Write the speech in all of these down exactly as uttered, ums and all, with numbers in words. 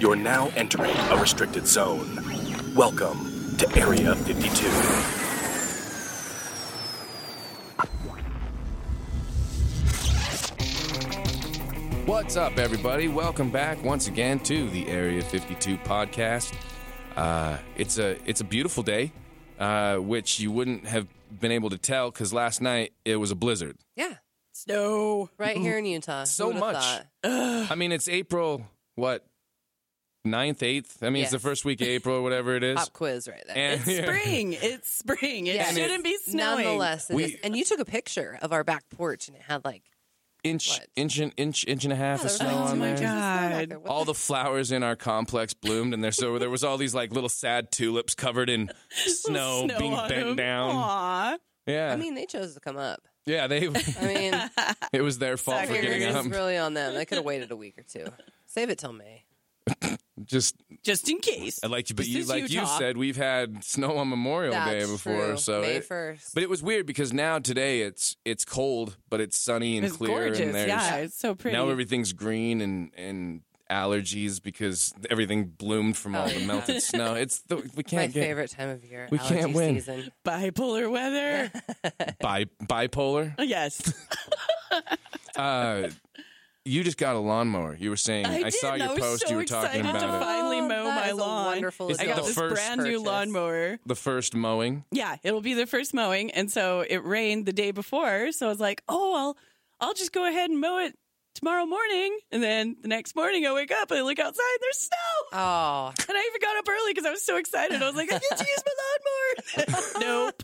You're now entering a restricted zone. Welcome to Area fifty-two. What's up, everybody? Welcome back once again to the Area fifty-two podcast. Uh, it's a it's a beautiful day, uh, which you wouldn't have been able to tell because last night it was a blizzard. Yeah. Snow. Right here in Utah. So much. I mean, it's April, what, ninth, eighth? I mean, yes. It's the first week of April or whatever it is. Pop quiz right there. And, it's spring. It's spring. It yeah. shouldn't it, be snowing. Nonetheless, it we, is. And you took a picture of our back porch, and it had like inch, what? inch, and, inch, inch and a half yeah, of snow oh on there. Oh, my God. All the flowers in our complex bloomed, and there, so there was all these like little sad tulips covered in snow, snow being bent them. down. Aww. Yeah. I mean, they chose to come up. Yeah, they. I mean, it was their fault for getting up. It's really on them. They could have waited a week or two. Save it till May. just, just in case. I like you, but you, like Utah. you said, we've had snow on Memorial That's Day before, true. so May first. But it was weird because now today it's it's cold, but it's sunny and it's clear. Gorgeous. And yeah, it's so pretty. Now everything's green and and allergies because everything bloomed from all oh, the yeah. melted snow. It's the, we can't. My get, favorite time of year. We can't win. Season. Bipolar weather. Bi bipolar. Yes. uh, you just got a lawnmower. You were saying I, I did, saw your I post. So you were talking about to it. Finally, mow that my lawn. Wonderful. I got this brand purchase. new lawnmower. The first mowing. Yeah, it'll be the first mowing, and so it rained the day before. So I was like, oh, I'll I'll just go ahead and mow it tomorrow morning, and then the next morning I wake up and I look outside and there's snow. Oh. And I even got up early because I was so excited. I was like, I get to use my lawnmower. Nope.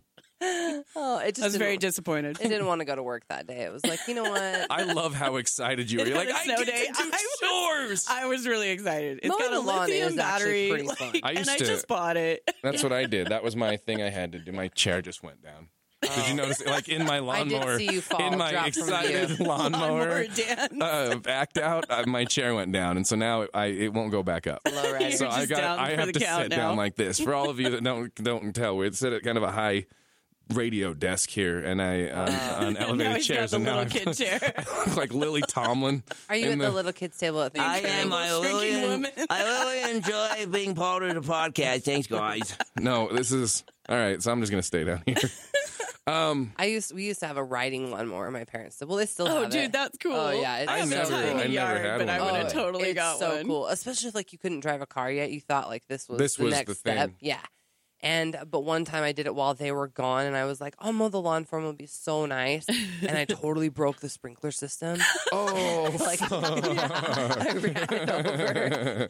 Oh, it just I was very disappointed. I didn't want to go to work that day. It was like, you know what? I love how excited you were. You're like, I get day, to do I chores. Was, I was really excited. It's Mowing got a lithium battery. Like, fun. I used and to, I just bought it. That's what I did. That was my thing I had to do. My chair just went down. Did you notice, like, in my lawnmower, I did see you fall, in my excited lawnmower, lawnmower uh, act out, uh, my chair went down, and so now it, I, it won't go back up. Low right. So I got, I have to sit now. down like this. For all of you that don't don't tell, we sit at kind of a high radio desk here, and I um, uh, on elevated chairs, and now I'm like Lily Tomlin. Are you at the, the little kids table at the I am. I really, I really enjoy being part of the podcast. Thanks, guys. No, this is all right. So I'm just gonna stay down here. Um, I used we used to have a riding lawnmower. My parents said, "Well, they still oh, have dude, it." Oh, dude, that's cool. Oh yeah, it's I so never, cool. I never had but one. I would have oh, totally it's got so one. So cool, especially if like you couldn't drive a car yet. You thought like this was this the was next the thing. step. Yeah, and but one time I did it while they were gone, and I was like, "I'll mow the lawn for them. It'll be so nice." And I totally broke the sprinkler system. Oh, like yeah, I ran over.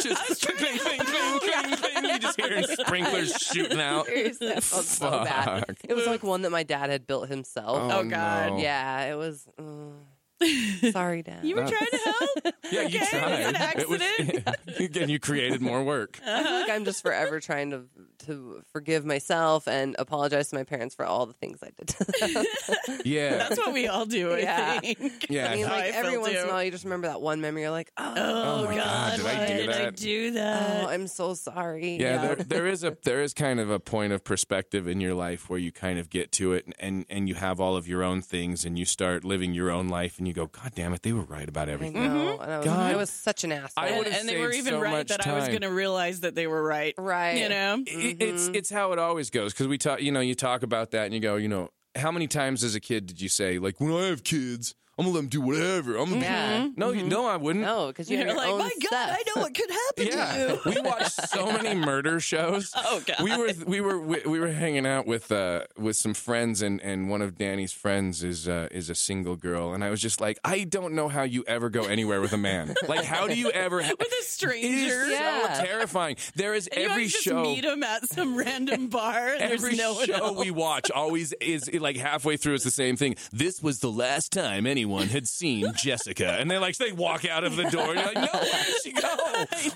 Just cling, cling, cling, cling, cling. You just hear sprinklers shooting out. That felt so bad. It was like one that my dad had built himself. Oh, oh God. No. Yeah, it was. Uh, sorry, Dad. You were trying to help? Yeah, you okay, tried. It was an accident. Was, again, you created more work. Uh-huh. I feel like I'm just forever trying to to forgive myself and apologize to my parents for all the things I did to them. Yeah. That's what we all do, I yeah. think. Yeah. I mean, like, I every once too. in a while, you just remember that one memory. You're like, oh, oh, oh my God, did I do did that? I do that? Oh, I'm so sorry. Yeah, yeah. There, there is a there is kind of a point of perspective in your life where you kind of get to it, and, and, and you have all of your own things, and you start living your own life, and you go, God damn it, they were right about everything. I know. Mm-hmm. And I was, God, I was such an asshole. I and and they were even so right that time. I was going to realize that they were right. Right. You know? It, It's it's how it always goes, because we talk, you know, you talk about that and you go, you know, how many times as a kid did you say, like, when I have kids, I'm going to let them do whatever. I'm gonna yeah. do no, mm-hmm. you, no, I wouldn't. No, because you're, you're like, my stuff. God, I know what could happen yeah. to you. We watched so many murder shows. Oh God, we were we were we, we were hanging out with uh, with some friends, and, and one of Danny's friends is uh, is a single girl, and I was just like, I don't know how you ever go anywhere with a man. Like, how do you ever ha- with a stranger? It is yeah. so terrifying. There is and every you just show meet him at some random bar. And every there's no one show else. we watch always is like halfway through it's the same thing. This was the last time anyway. One had seen Jessica, and they like they walk out of the door. And you're like, no, where did she go?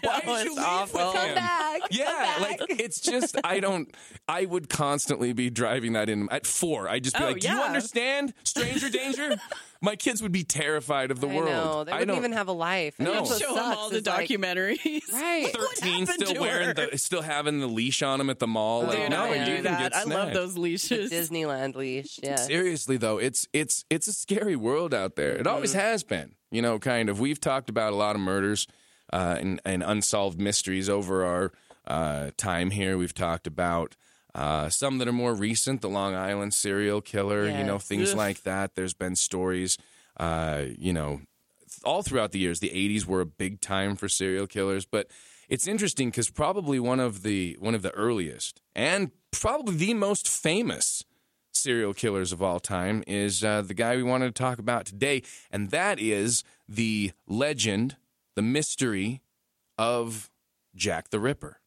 Why no, did you leave awful. with him? Come back, yeah, come back. Like it's just I don't. I would constantly be driving that in at four. I'd just be oh, like, do yeah. you understand, stranger danger? My kids would be terrified of the I world. Know. They I wouldn't don't even have a life. No, no. show them all the documentaries. Like, right, thirteen still wearing, the, still having the leash on them at the mall. Oh, like, dude, no, I do that. I love those leashes. The Disneyland leash. Yeah. Seriously though, it's it's it's a scary world out there. It always has been. You know, kind of. We've talked about a lot of murders. uh, and, and unsolved mysteries over our uh, time here. We've talked about uh, some that are more recent, the Long Island serial killer, yes. you know, things Ugh. like that. There's been stories, uh, you know, all throughout the years. The eighties were a big time for serial killers, but it's interesting because probably one of the one of the earliest and probably the most famous serial killers of all time is uh, the guy we wanted to talk about today, and that is the legend, the mystery of Jack the Ripper.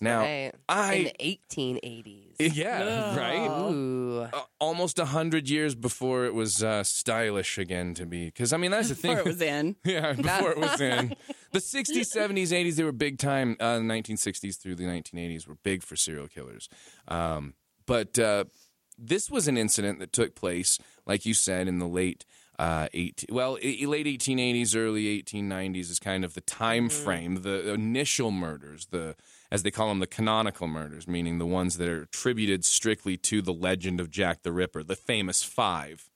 Now, right. I in the eighteen eighties. Yeah, oh. right. Ooh. Uh, almost a hundred years before it was uh, stylish again to be, because I mean that's the thing. Before it was in. yeah, before it was in. The sixties, seventies, eighties, they were big time. Uh, the nineteen sixties through the nineteen eighties were big for serial killers, um, but. Uh, This was an incident that took place, like you said, in the late uh, eight well, late eighteen eighties, early eighteen nineties is kind of the time frame. The initial murders, the as they call them, the canonical murders, meaning the ones that are attributed strictly to the legend of Jack the Ripper, the famous five,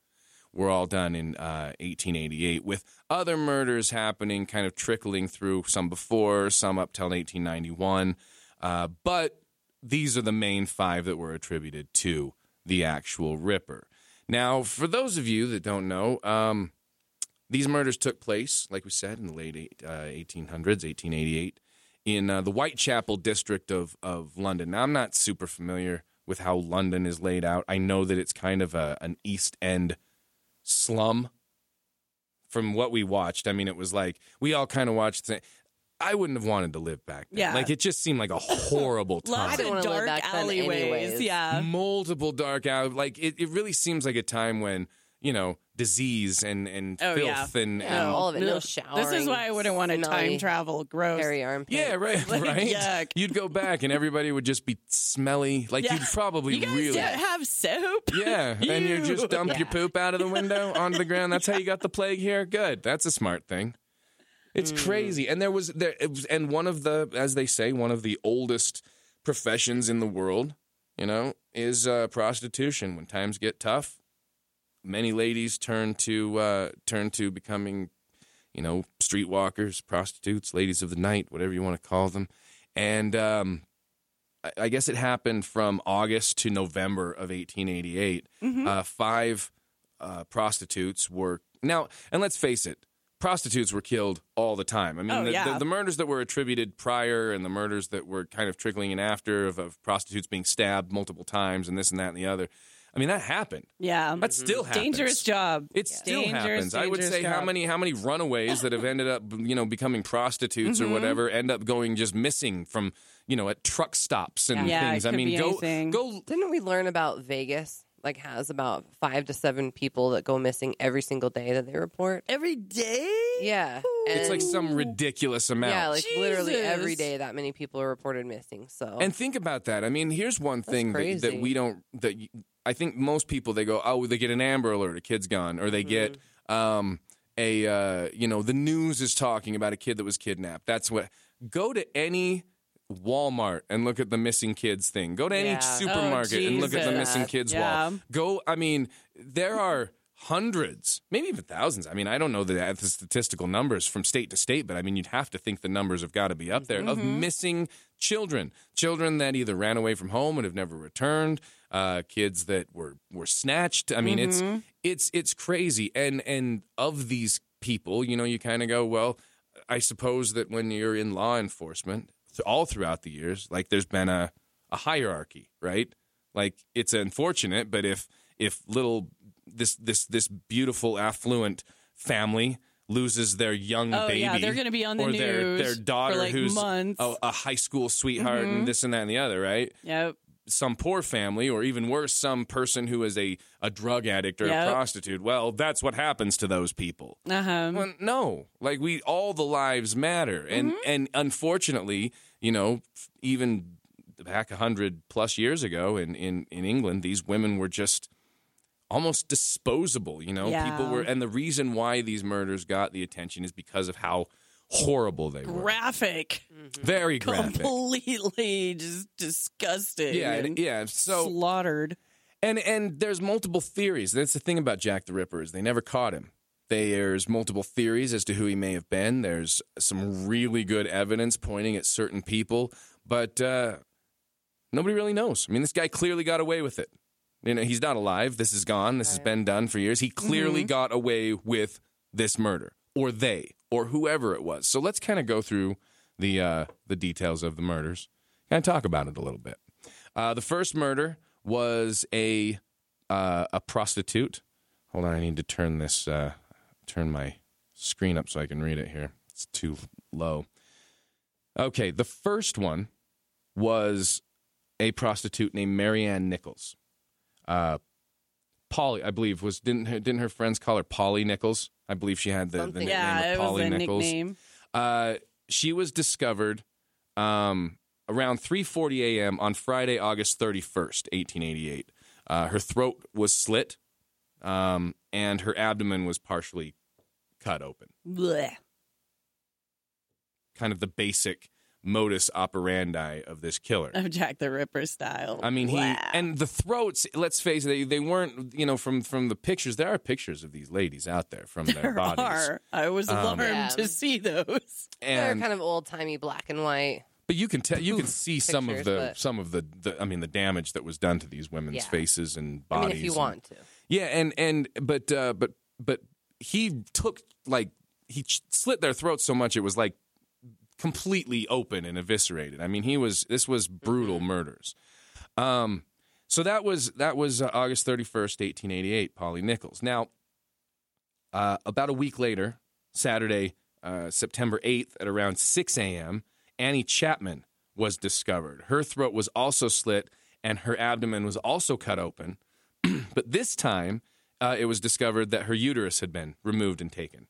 were all done in uh, eighteen eighty-eight, with other murders happening, kind of trickling through, some before, some up till eighteen ninety-one. Uh, but these are the main five that were attributed to the actual Ripper. Now, for those of you that don't know, um, these murders took place, like we said, in the late eight, uh, eighteen hundreds, eighteen eighty-eight, in uh, the Whitechapel district of, of London. Now, I'm not super familiar with how London is laid out. I know that it's kind of a, an East End slum. From what we watched, I mean, it was like, we all kind of watched the, I wouldn't have wanted to live back then. Yeah. Like, it just seemed like a horrible time. Lots of dark alleyways. Yeah. Multiple dark alleyways. Like, it, it really seems like a time when, you know, disease and, and oh, filth yeah. and, yeah, and... all of it. No, no showering. This is why I wouldn't want to time travel. Gross. Hairy armpit. Yeah, right. Like, right? Yuck. You'd go back and everybody would just be smelly. Like, yeah. you'd probably you guys really... don't have soap. Yeah. Ew. And you just dump yeah. your poop out of the window onto the ground. That's yeah. how you got the plague here? Good. That's a smart thing. It's crazy. And there was, there, it was, and one of the, as they say, one of the oldest professions in the world, you know, is uh, prostitution. When times get tough, many ladies turn to, uh, turn to becoming, you know, streetwalkers, prostitutes, ladies of the night, whatever you want to call them. And um, I, I guess it happened from August to November of eighteen eighty-eight. Mm-hmm. Uh, five uh, prostitutes were, now, and let's face it, prostitutes were killed all the time. I mean, oh, the, yeah. the, the murders that were attributed prior and the murders that were kind of trickling in after of, of prostitutes being stabbed multiple times and this and that and the other. I mean, that happened. Yeah. That still happens. Dangerous job. It yeah. still dangerous, happens. Dangerous I would say job. how many how many runaways that have ended up, you know, becoming prostitutes mm-hmm. or whatever end up going just missing from, you know, at truck stops and yeah. things. Yeah, I mean, go anything. go. Didn't we learn about Vegas? Like, has about five to seven people that go missing every single day that they report. Every day? Yeah. And it's like some ridiculous amount. Yeah, like Jesus. Literally every day that many people are reported missing. So, and think about that. I mean, here's one That's thing that, that we don't, that I think most people, they go, oh, they get an Amber Alert, a kid's gone, or they mm-hmm. get um, a, uh, you know, the news is talking about a kid that was kidnapped. That's what, go to any Walmart and look at the missing kids thing. Go to any yeah. supermarket oh, and look at the missing kids yeah. wall. Go, I mean, there are hundreds, maybe even thousands. I mean, I don't know the, the statistical numbers from state to state, but I mean, you'd have to think the numbers have got to be up there mm-hmm. of missing children. Children that either ran away from home and have never returned, uh, kids that were, were snatched. I mean, mm-hmm. it's it's it's crazy. And, and of these people, you know, you kind of go, well, I suppose that when you're in law enforcement, all throughout the years, like there's been a, a hierarchy, right? Like it's unfortunate, but if if little this this this beautiful affluent family loses their young oh, baby, yeah, they're going to be on the or news their, their daughter for like who's months. A, a high school sweetheart mm-hmm. and this and that and the other, right? Yep. Some poor family, or even worse, some person who is a, a drug addict or yep. a prostitute. Well, that's what happens to those people. Uh-huh. Well, no, like we all the lives matter, and mm-hmm. and unfortunately, you know, even back a hundred plus years ago in, in in England, these women were just almost disposable. You know, yeah. people were, and the reason why these murders got the attention is because of how horrible they were. Graphic. Mm-hmm. Very graphic. Completely just disgusting. Yeah, and yeah. So slaughtered. And and there's multiple theories. That's the thing about Jack the Ripper is they never caught him. There's multiple theories as to who he may have been. There's some really good evidence pointing at certain people, but uh, nobody really knows. I mean, this guy clearly got away with it. You know, he's not alive. This is gone. This has been done for years. He clearly mm-hmm. got away with this murder, or they, or whoever it was. So let's kind of go through the uh, the details of the murders and talk about it a little bit. Uh, the first murder was a uh, a prostitute. Hold on, I need to turn this. Uh, Turn my screen up so I can read it here. It's too low. Okay, the first one was a prostitute named Mary Ann Nichols. Uh, Polly, I believe, was didn't her, didn't her friends call her Polly Nichols? I believe she had the, the nickname yeah, of Polly Nichols. Nickname. Uh, she was discovered um, around three forty a.m. on Friday, August thirty-first, eighteen eighty-eight. Uh, her throat was slit, um, and her abdomen was partially cut open. Blech. Kind of the basic modus operandi of this killer. Of Jack the Ripper style. I mean, wow. he... And the throats, let's face it, they, they weren't, you know, from, from the pictures. There are pictures of these ladies out there from their there bodies. There are. I was um, alarmed yeah. to see those. They're kind of old-timey black and white. But you can tell, you can see pictures, some of the, but... some of the, the, I mean, the damage that was done to these women's yeah. faces and bodies. I mean, if you and, want to. Yeah, and and but uh, but but he took like he ch- slit their throats so much it was like completely open and eviscerated. I mean, he was this was brutal murders. Um, so that was that was uh, August thirty-first, eighteen eighty-eight. Polly Nichols. Now, uh, about a week later, Saturday, uh, September eighth, at around six a.m., Annie Chapman was discovered. Her throat was also slit, and her abdomen was also cut open. But this time, uh, it was discovered that her uterus had been removed and taken.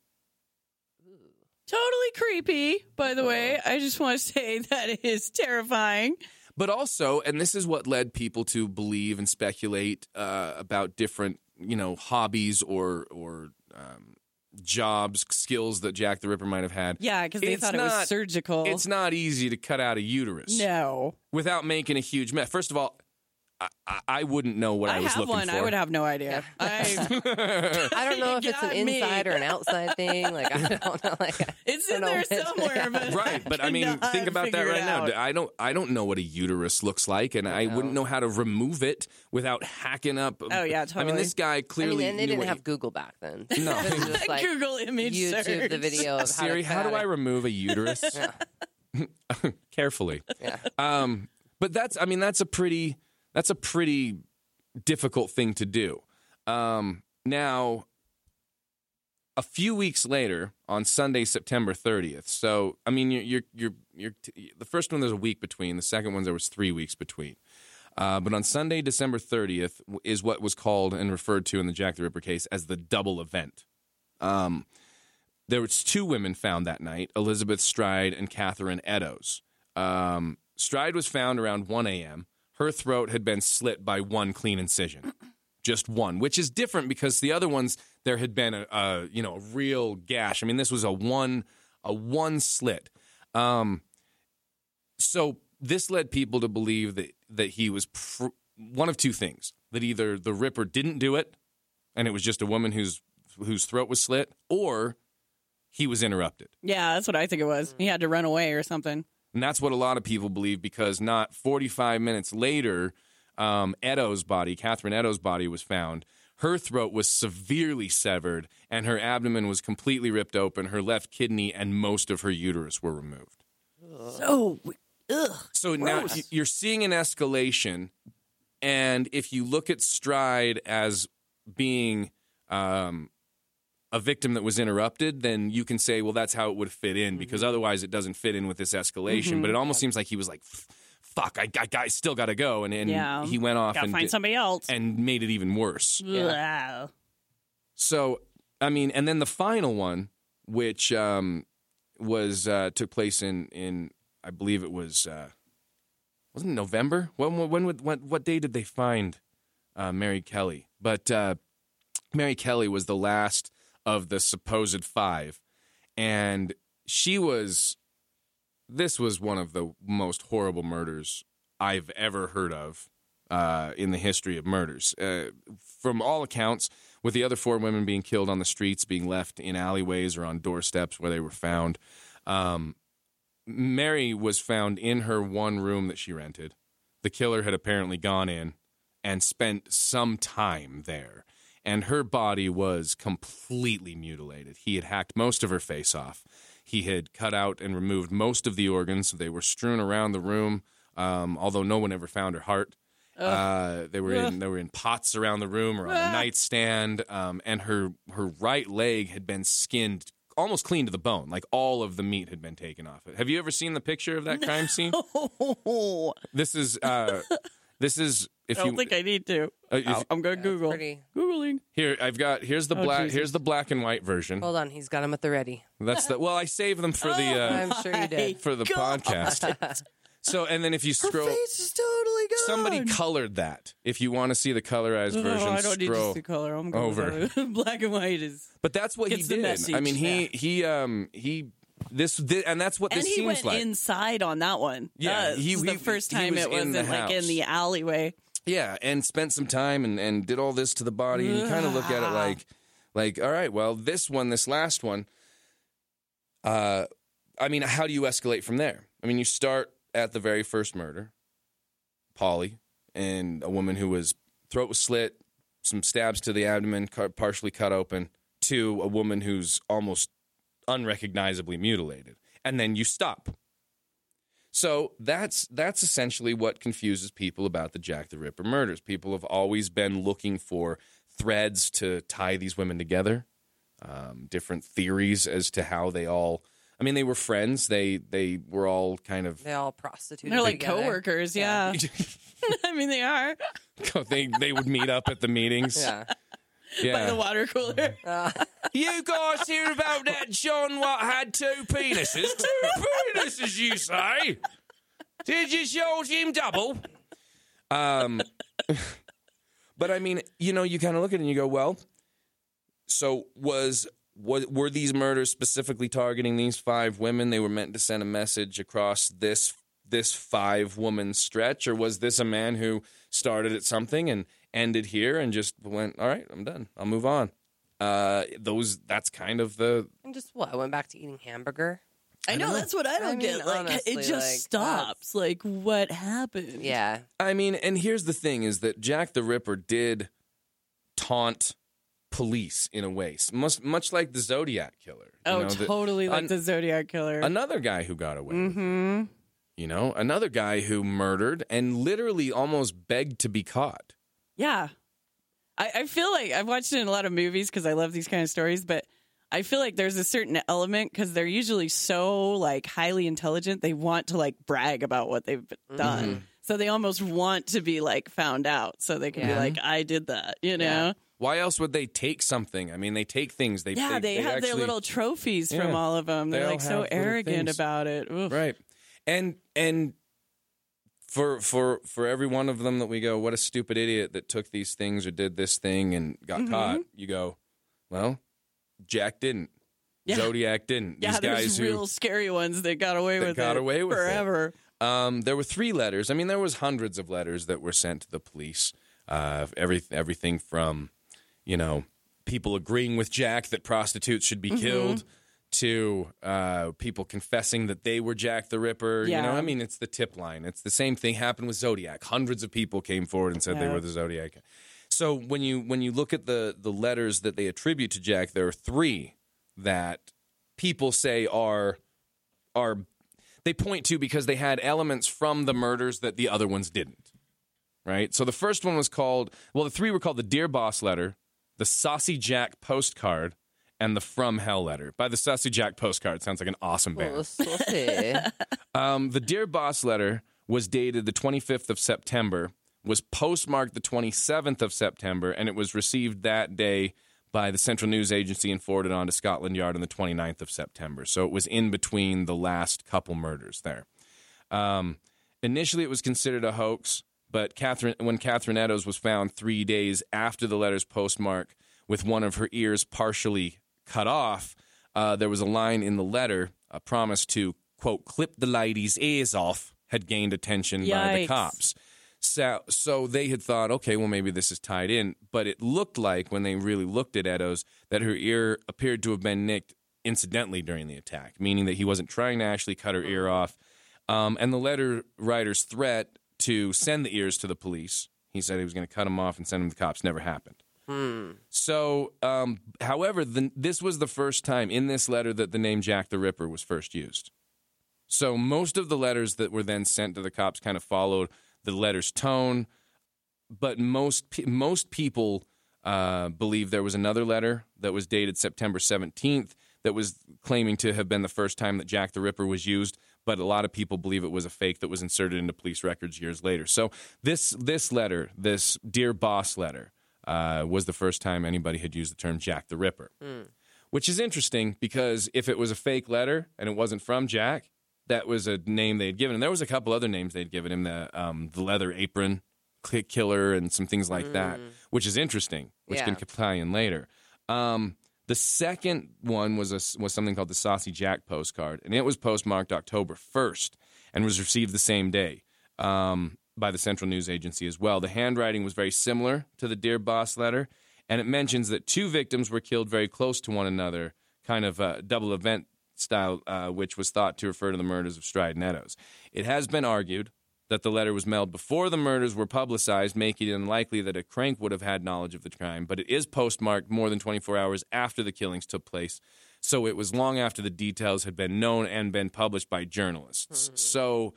Totally creepy, by the way. I just want to say that is terrifying. But also, and this is what led people to believe and speculate uh, about different, you know, hobbies or or um, jobs, skills that Jack the Ripper might have had. Yeah, because they it's thought not, it was surgical. It's not easy to cut out a uterus. No. Without making a huge mess. First of all, I, I wouldn't know what I, I was looking one. for. I have one. I would have no idea. Yeah. I, I don't know if it's an inside me. or an outside thing. Like I don't know. Like I it's in there somewhere. But right, but I mean, think about that right now. I don't. I don't know what a uterus looks like, and I, I wouldn't know how to remove it without hacking up. Oh yeah, totally. I mean, this guy clearly. I mean, and they didn't have he, Google back then. So no, just like Google image YouTube search. The video of Siri. How, how do I remove a uterus? Yeah. Carefully. Yeah. Um, but that's. I mean, that's a pretty. That's a pretty difficult thing to do. Um, now, a few weeks later, on Sunday, September thirtieth. So, I mean, you're, you're, you're, you're t- the first one there's a week between. The second one there was three weeks between. Uh, but on Sunday, December thirtieth, is what was called and referred to in the Jack the Ripper case as the double event. Um, there was two women found that night: Elizabeth Stride and Catherine Eddowes. Um, Stride was found around one a.m. Her throat had been slit by one clean incision, just one, which is different because the other ones there had been a, a you know a real gash. I mean, this was a one a one slit. Um, so this led people to believe that that he was pr- one of two things: that either the Ripper didn't do it, and it was just a woman whose whose throat was slit, or he was interrupted. Yeah, that's what I think it was. He had to run away or something. And that's what a lot of people believe, because not forty-five minutes later, um, Eddowes' body, Catherine Eddowes' body, was found. Her throat was severely severed, and her abdomen was completely ripped open. Her left kidney and most of her uterus were removed. So, ugh, so now you're seeing an escalation, and if you look at Stride as being um, a victim that was interrupted, then you can say, well, that's how it would fit in, because otherwise it doesn't fit in with this escalation. Mm-hmm. But it almost seems like he was like, fuck, I, I, I still got to go. And, and yeah. he went off gotta and, find did, somebody else. and made it even worse. Yeah. So, I mean, and then the final one, which um, was uh, took place in, in, I believe it was, uh, wasn't it November? When, when, when, when, what day did they find uh, Mary Kelly? But uh, Mary Kelly was the last of the supposed five, and she was, this was one of the most horrible murders I've ever heard of uh, in the history of murders. Uh, from all accounts, with the other four women being killed on the streets, being left in alleyways or on doorsteps where they were found. Um, Mary was found in her one room that she rented. The killer had apparently gone in and spent some time there, and her body was completely mutilated. He had hacked most of her face off. He had cut out and removed most of the organs. They were strewn around the room, um, although no one ever found her heart. Uh, they were in, they were in pots around the room or on a nightstand, um, and her her right leg had been skinned almost clean to the bone. Like, all of the meat had been taken off it. Have you ever seen the picture of that crime scene? No. This is uh, this is. If I don't you, think I need to. Uh, oh, I'm going to Google. Pretty. Googling. Here, I've got. Here's the oh, black. Jesus. Here's the black and white version. Hold on, he's got them at the ready. That's the. Well, I saved them for oh, the. Uh, I'm sure you did for the God. podcast. So, and then if you scroll, her face is totally gone. Somebody colored that. If you want to see the colorized no, version, I don't scroll need to see color. I'm going over. Black and white is. But that's what he did. Message, I mean, he yeah. he um he. This, this and that's what and this seems like. And he went inside on that one. Yeah, uh, he, he, the first time was it wasn't like in the alleyway. Yeah, and spent some time and, and did all this to the body. And you kind of look at it like, like, all right, well, this one, this last one. Uh, I mean, how do you escalate from there? I mean, you start at the very first murder, Polly, and a woman who was throat was slit, some stabs to the abdomen, partially cut open. To a woman who's almost unrecognizably mutilated, and then you stop. So that's that's essentially what confuses people about the Jack the Ripper murders. People have always been looking for threads to tie these women together, um, different theories as to how they all. I mean, they were friends. They they were all kind of they all prostituted. They're like together. Coworkers, yeah. yeah. I mean, they are. they they would meet up at the meetings. Yeah. Yeah. By the water cooler. Uh. You guys hear about that John what had two penises? Two penises, you say? Did you charge him double? Um, but I mean, you know, you kind of look at it and you go, well, so was, was were these murders specifically targeting these five women? They were meant to send a message across this this five woman stretch, or was this a man who started at something and ended here and just went, all right, I'm done. I'll move on. Uh, those, that's kind of the. And just what? I went back to eating hamburger. I, I know, know that's what I don't I mean, get. Like, honestly, it just like, stops. That's... Like, what happened? Yeah. I mean, and here's the thing is that Jack the Ripper did taunt police in a way, much, much like the Zodiac Killer. Oh, you know, totally the, like an, the Zodiac Killer. Another guy who got away. Mm-hmm. With it, you know, another guy who murdered and literally almost begged to be caught. Yeah. I, I feel like I've watched it in a lot of movies because I love these kind of stories, but I feel like there's a certain element because they're usually so like highly intelligent. They want to like brag about what they've done. Mm-hmm. So they almost want to be like found out so they can yeah. be like, I did that, you know? Yeah. Why else would they take something? I mean, they take things. They Yeah, they, they, they have actually, their little trophies yeah, from all of them. They're they like so arrogant about it. Oof. Right. And, and, For for for every one of them that we go, what a stupid idiot that took these things or did this thing and got mm-hmm. caught. You go, well, Jack didn't. Yeah. Zodiac didn't. Yeah, these guys who real scary ones that got away that with got it away with forever. It. Um, there were three letters. I mean, there was hundreds of letters that were sent to the police. Uh, every everything from, you know, people agreeing with Jack that prostitutes should be mm-hmm. killed. To uh, people confessing that they were Jack the Ripper. Yeah. You know, I mean, it's the tip line. It's the same thing happened with Zodiac. Hundreds of people came forward and said yeah. they were the Zodiac. So when you when you look at the, the letters that they attribute to Jack, there are three that people say are are they point to because they had elements from the murders that the other ones didn't. Right? So the first one was called, well, the three were called the Dear Boss Letter, the Saucy Jack Postcard, and the From Hell Letter. By the Saucy Jack Postcard. Sounds like an awesome band. um, the Dear Boss Letter was dated the twenty-fifth of September, was postmarked the twenty-seventh of September, and it was received that day by the Central News Agency and forwarded on to Scotland Yard on the twenty-ninth of September. So it was in between the last couple murders there. Um, initially, it was considered a hoax, but Catherine, when Catherine Eddowes was found three days after the letter's postmark, with one of her ears partially cut off, uh, there was a line in the letter, a promise to, quote, clip the lady's ears off, had gained attention Yikes. by the cops. So, so they had thought, okay, well, maybe this is tied in. But it looked like, when they really looked at Eddowes, that her ear appeared to have been nicked incidentally during the attack, meaning that he wasn't trying to actually cut her ear off. Um, and the letter writer's threat to send the ears to the police, he said he was going to cut them off and send them to the cops, never happened. Hmm. So, um, however, the, this was the first time in this letter that the name Jack the Ripper was first used. So most of the letters that were then sent to the cops kind of followed the letter's tone, but most pe- most people uh, believe there was another letter that was dated September seventeenth that was claiming to have been the first time that Jack the Ripper was used, but a lot of people believe it was a fake that was inserted into police records years later. So this this letter, this Dear Boss letter, uh, was the first time anybody had used the term Jack the Ripper, mm. which is interesting because if it was a fake letter and it wasn't from Jack, that was a name they had given him. There was a couple other names they'd given him, the um, the Leather Apron Killer and some things like mm. that, which is interesting, which yeah. can tie in later. Um, the second one was a, was something called the Saucy Jack Postcard, and it was postmarked October first and was received the same day um, by the Central News Agency as well. The handwriting was very similar to the Dear Boss letter, and it mentions that two victims were killed very close to one another, kind of a double event style, uh, which was thought to refer to the murders of Stride and Eddowes. It has been argued that the letter was mailed before the murders were publicized, making it unlikely that a crank would have had knowledge of the crime, but it is postmarked more than twenty-four hours after the killings took place, so it was long after the details had been known and been published by journalists. Mm-hmm. So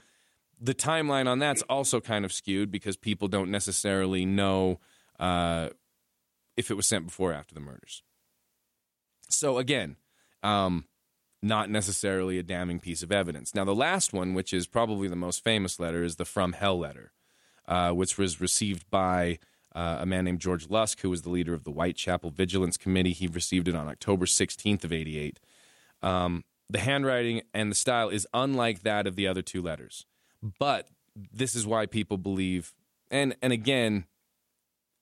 the timeline on that's also kind of skewed because people don't necessarily know uh, if it was sent before or after the murders. So again, um... not necessarily a damning piece of evidence. Now, the last one, which is probably the most famous letter, is the From Hell letter, uh, which was received by uh, a man named George Lusk, who was the leader of the Whitechapel Vigilance Committee. He received it on October sixteenth of eighty-eight. Um, the handwriting and the style is unlike that of the other two letters. But this is why people believe, and, and again,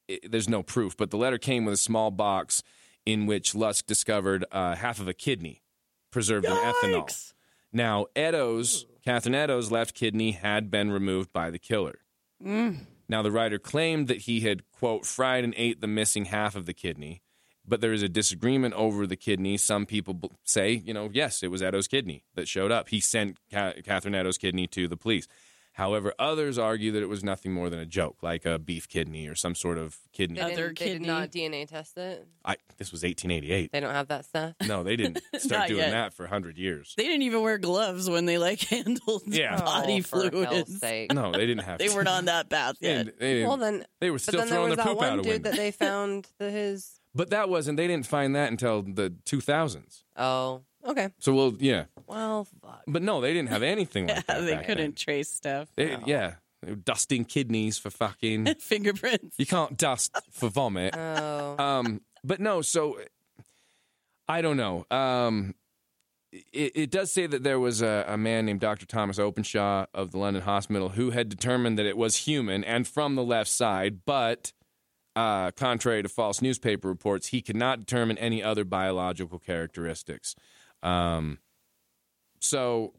it, there's no proof, but the letter came with a small box in which Lusk discovered uh, half of a kidney preserved Yikes. in ethanol. Now, Eddowes, Catherine Eddowes' left kidney had been removed by the killer. Mm. Now, the writer claimed that he had, quote, fried and ate the missing half of the kidney, but there is a disagreement over the kidney. Some people b- say, you know, yes, it was Eddowes' kidney that showed up. He sent Ca- Catherine Eddowes' kidney to the police. However, others argue that it was nothing more than a joke, like a beef kidney or some sort of kidney. They Other kidney. They did not D N A test it? I, this was eighteen eighty-eight. They don't have that stuff? No, they didn't start doing yet. that for one hundred years. They didn't even wear gloves when they, like, handled yeah. body oh, fluids. For hell's sake. No, they didn't have They to. weren't on that path yet. They they well, then, they were still throwing their poop out of window. But then there was that one dude that they found the, his... But that wasn't, they didn't find that until the two thousands. Oh, okay. So, well, yeah. Well, fuck. But no, they didn't have anything like yeah, that. They couldn't then. trace stuff. They, no. Yeah. They were dusting kidneys for fucking... fingerprints. You can't dust for vomit. Oh. Um, but no, so... I don't know. Um, it, it does say that there was a, a man named Doctor Thomas Openshaw of the London Hospital who had determined that it was human and from the left side, but... Uh, contrary to false newspaper reports, he could not determine any other biological characteristics. Um, so,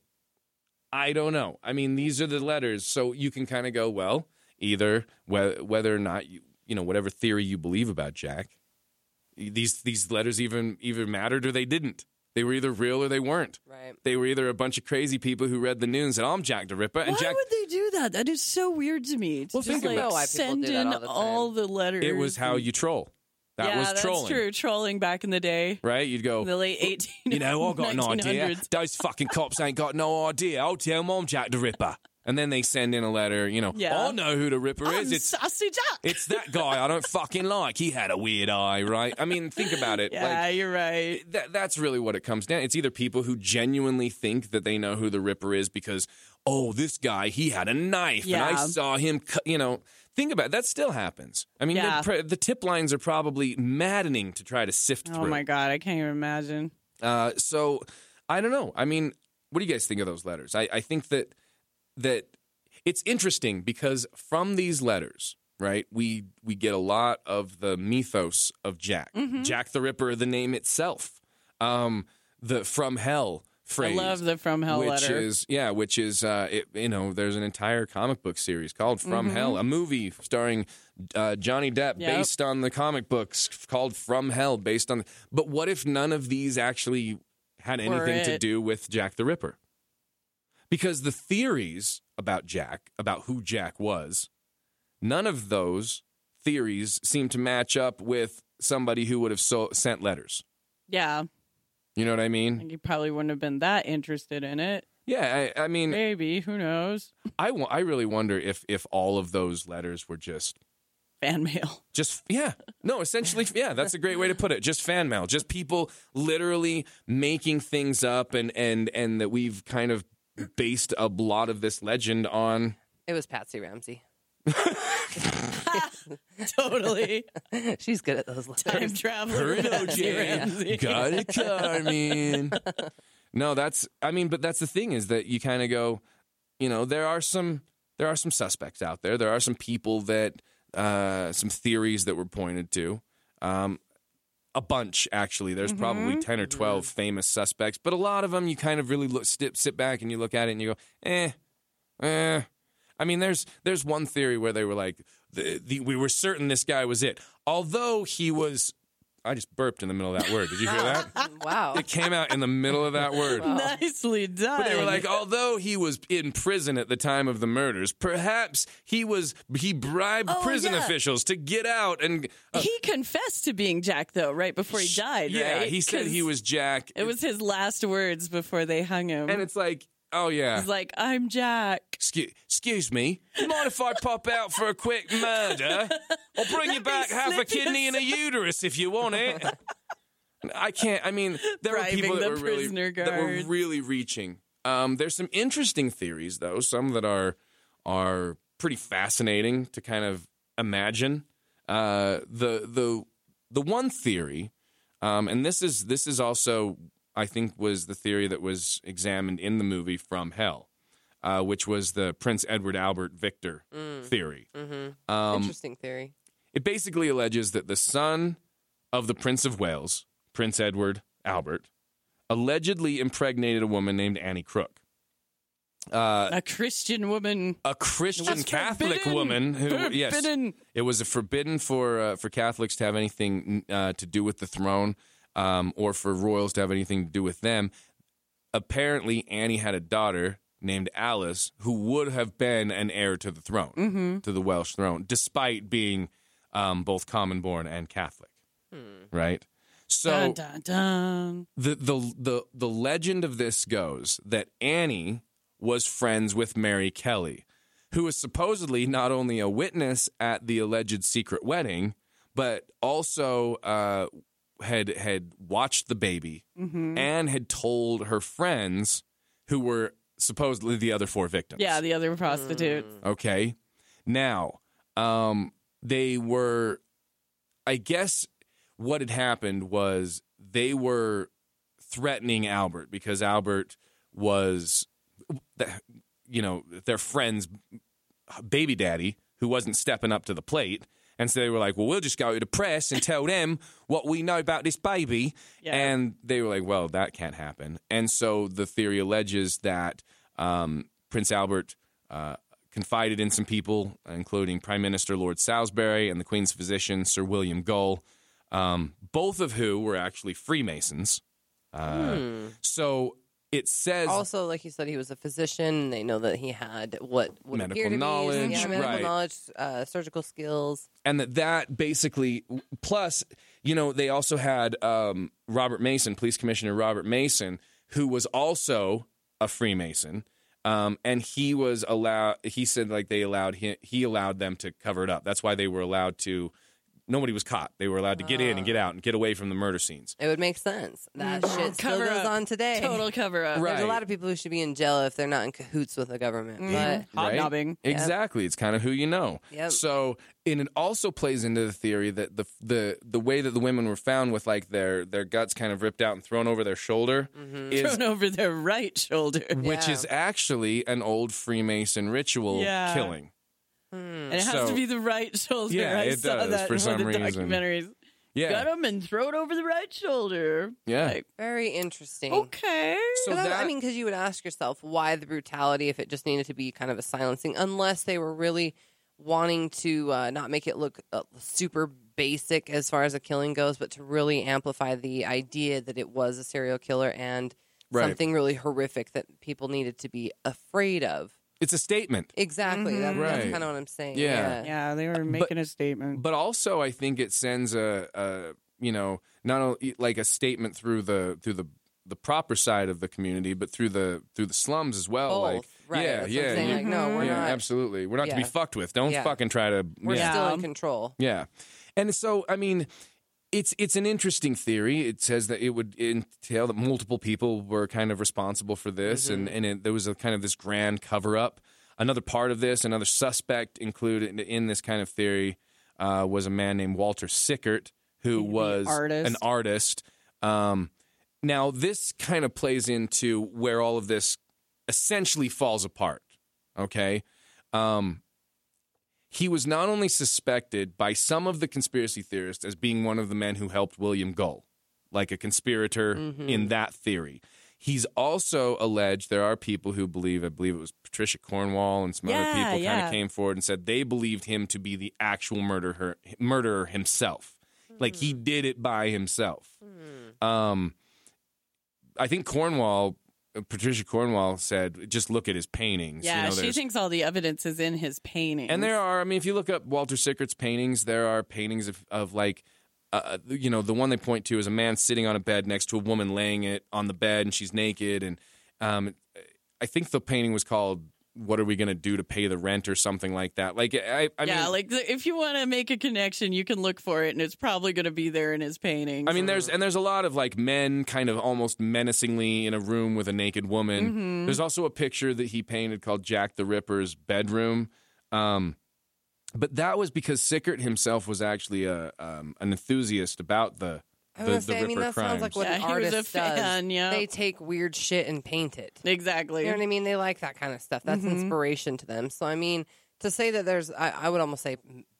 I don't know. I mean, these are the letters, so you can kind of go, well, either wh- whether or not you, you know, whatever theory you believe about Jack, these these letters even either mattered or they didn't. They were either real or they weren't. Right. They were either a bunch of crazy people who read the news and said, oh, I'm Jack the Ripper. And Why Jack... would they do that? That is so weird to me. To well, just think about like, send in all the, all the letters. It was how you troll. That yeah, was trolling. That's true. Trolling back in the day. Right? You'd go. In the late eighteen hundreds. You know, I got an idea. Those fucking cops ain't got no idea. I'll tell them I'm Jack the Ripper. And then they send in a letter, you know, yeah. I know who the Ripper I'm is. It's Saucy Jack. It's that guy I don't fucking like. He had a weird eye, right? I mean, think about it. Yeah, like, you're right. Th- that's really what it comes down to. It's either people who genuinely think that they know who the Ripper is because, oh, this guy, he had a knife. Yeah. And I saw him, cu- you know. Think about it. That still happens. I mean, yeah. pre- the tip lines are probably maddening to try to sift oh through. Oh, my God. I can't even imagine. Uh, so, I don't know. I mean, what do you guys think of those letters? I, I think that... that it's interesting because from these letters, right, we we get a lot of the mythos of Jack. Mm-hmm. Jack the Ripper, the name itself. Um, the From Hell, phrase. I love the From Hell which letter. Is, yeah, which is, uh, it, you know, there's an entire comic book series called From mm-hmm. Hell, a movie starring uh, Johnny Depp yep. based on the comic books called From Hell, based on... The, but what if none of these actually had anything to do with Jack the Ripper? Because the theories about Jack, about who Jack was, none of those theories seem to match up with somebody who would have so- sent letters. Yeah. You know what I mean? And you probably wouldn't have been that interested in it. Yeah, I, I mean... Maybe, who knows? I, w- I really wonder if, if all of those letters were just... Fan mail. Just, yeah. No, essentially, yeah, that's a great way to put it. Just fan mail. Just people literally making things up and, and, and that we've kind of based a lot of this legend on... It was Patsy Ramsey. Totally. She's good at those letters. Time travel. Her and O J. Got it, Carmen. No, that's, I mean, but that's the thing is that you kind of go, you know, there are some, there are some suspects out there. There are some people that... Uh, some theories that were pointed to. Um, a bunch, actually. There's mm-hmm. probably ten or twelve mm-hmm. famous suspects, but a lot of them you kind of really look, sit, sit back and you look at it and you go, eh, eh. I mean, there's there's one theory where they were like, the, the, we were certain this guy was it. Although he was... I just burped in the middle of that word. Did you hear that? Wow. It came out in the middle of that word. Wow. Nicely done. But they were like, although he was in prison at the time of the murders, perhaps he was he bribed oh, prison yeah. officials to get out. And uh, he confessed to being Jack, though, right before he died, yeah, right? Yeah, he said he was Jack. It was his last words before they hung him. And it's like, oh, yeah. He's like, I'm Jack. Excuse, excuse me. You mind if I pop out for a quick murder? I'll bring Let you back half a kidney and a uterus if you want it. I can't. I mean, there Bribing were people that, the were really, that were really reaching. Um, there's some interesting theories, though. Some that are are pretty fascinating to kind of imagine. Uh, the the the one theory, um, and this is this is also, I think, was the theory that was examined in the movie From Hell. Uh, which was the Prince Edward Albert Victor mm. theory. Mm-hmm. Um, Interesting theory. It basically alleges that the son of the Prince of Wales, Prince Edward Albert, allegedly impregnated a woman named Annie Crook. Uh, a Christian woman. A Christian That's Catholic forbidden. woman. Who, forbidden. Yes, it was a forbidden for uh, for Catholics to have anything uh, to do with the throne um, or for royals to have anything to do with them. Apparently, Annie had a daughter named Alice, who would have been an heir to the throne, mm-hmm. to the Welsh throne, despite being um, both common-born and Catholic, hmm. right? So dun, dun, dun. The, the the the legend of this goes that Annie was friends with Mary Kelly, who was supposedly not only a witness at the alleged secret wedding, but also uh, had had watched the baby mm-hmm. and had told her friends who were supposedly the other four victims. Yeah, the other prostitutes. Okay. Now, um, they were, I guess what had happened was they were threatening Albert because Albert was, you know, their friend's baby daddy who wasn't stepping up to the plate. And so they were like, well, we'll just go to the press and tell them what we know about this baby. Yeah. And they were like, well, that can't happen. And so the theory alleges that um, Prince Albert uh, confided in some people, including Prime Minister Lord Salisbury and the Queen's physician, Sir William Gull, um, both of who were actually Freemasons. Uh, hmm. So... It says also, like you said, he was a physician. They know that he had what would medical appear to knowledge, be, yeah, medical right. knowledge, uh, surgical skills, and that that basically. Plus, you know, they also had um, Robert Mason, Police Commissioner Robert Mason, who was also a Freemason, um, and he was allowed. He said, like they allowed him, he allowed them to cover it up. That's why they were allowed to. Nobody was caught. They were allowed to get oh. in and get out and get away from the murder scenes. It would make sense. That mm-hmm. shit still goes on today. Total cover up. Right. There's a lot of people who should be in jail if they're not in cahoots with the government. Mm. But hobnobbing. Right? Exactly. Yep. It's kind of who you know. Yep. So, and it also plays into the theory that the the the way that the women were found with like their their guts kind of ripped out and thrown over their shoulder, mm-hmm. is, thrown over their right shoulder, which yeah. is actually an old Freemason ritual yeah. killing. Hmm. And it has so, to be the right shoulder. Yeah, I it saw does that for in some one of the reason. Documentaries. Yeah. Gun him and throw it over the right shoulder. Yeah. Like, very interesting. Okay. So that, I mean, because you would ask yourself, why the brutality if it just needed to be kind of a silencing? Unless they were really wanting to uh, not make it look uh, super basic as far as a killing goes, but to really amplify the idea that it was a serial killer and right. something really horrific that people needed to be afraid of. It's a statement. Exactly. Mm-hmm. That, right. That's kind of what I'm saying. Yeah. Yeah, yeah they were making but, a statement. But also, I think it sends a, a you know, not only like a statement through the through the, the proper side of the community, but through the through the slums as well. Both, like, right. Yeah, that's yeah. yeah. Like, no, we're yeah, not. Absolutely. We're not yeah. to be fucked with. Don't yeah. fucking try to. We're yeah. still in control. Yeah. And so, I mean, it's it's an interesting theory. It says that it would entail that multiple people were kind of responsible for this, mm-hmm. and, and it, there was a kind of this grand cover-up. Another part of this, another suspect included in this kind of theory uh, was a man named Walter Sickert, who was artist. an artist. Um, now, this kind of plays into where all of this essentially falls apart, okay? Um He was not only suspected by some of the conspiracy theorists as being one of the men who helped William Gull, like a conspirator mm-hmm. in that theory. He's also alleged there are people who believe, I believe it was Patricia Cornwell and some yeah, other people yeah. kind of came forward and said they believed him to be the actual murderer, murderer himself. Mm. Like he did it by himself. Mm. Um, I think Cornwell... Patricia Cornwell said, just look at his paintings. Yeah, you know, she thinks all the evidence is in his paintings. And there are, I mean, if you look up Walter Sickert's paintings, there are paintings of, of like, uh, you know, the one they point to is a man sitting on a bed next to a woman laying it on the bed and she's naked. And um, I think the painting was called What Are We Going to Do to Pay the Rent or something like that. Like, I, I yeah, mean, like if you want to make a connection, you can look for it and it's probably going to be there in his paintings. I mean, there's and there's a lot of like men kind of almost menacingly in a room with a naked woman. Mm-hmm. There's also a picture that he painted called Jack the Ripper's Bedroom. Um, but that was because Sickert himself was actually a um, an enthusiast about the I the, the say, Ripper I mean, that crimes. Sounds like what yeah, an artist does. Fan, yeah. They take weird shit and paint it. Exactly. You know what I mean? They like that kind of stuff. That's mm-hmm. inspiration to them. So, I mean, to say that there's, I, I would almost say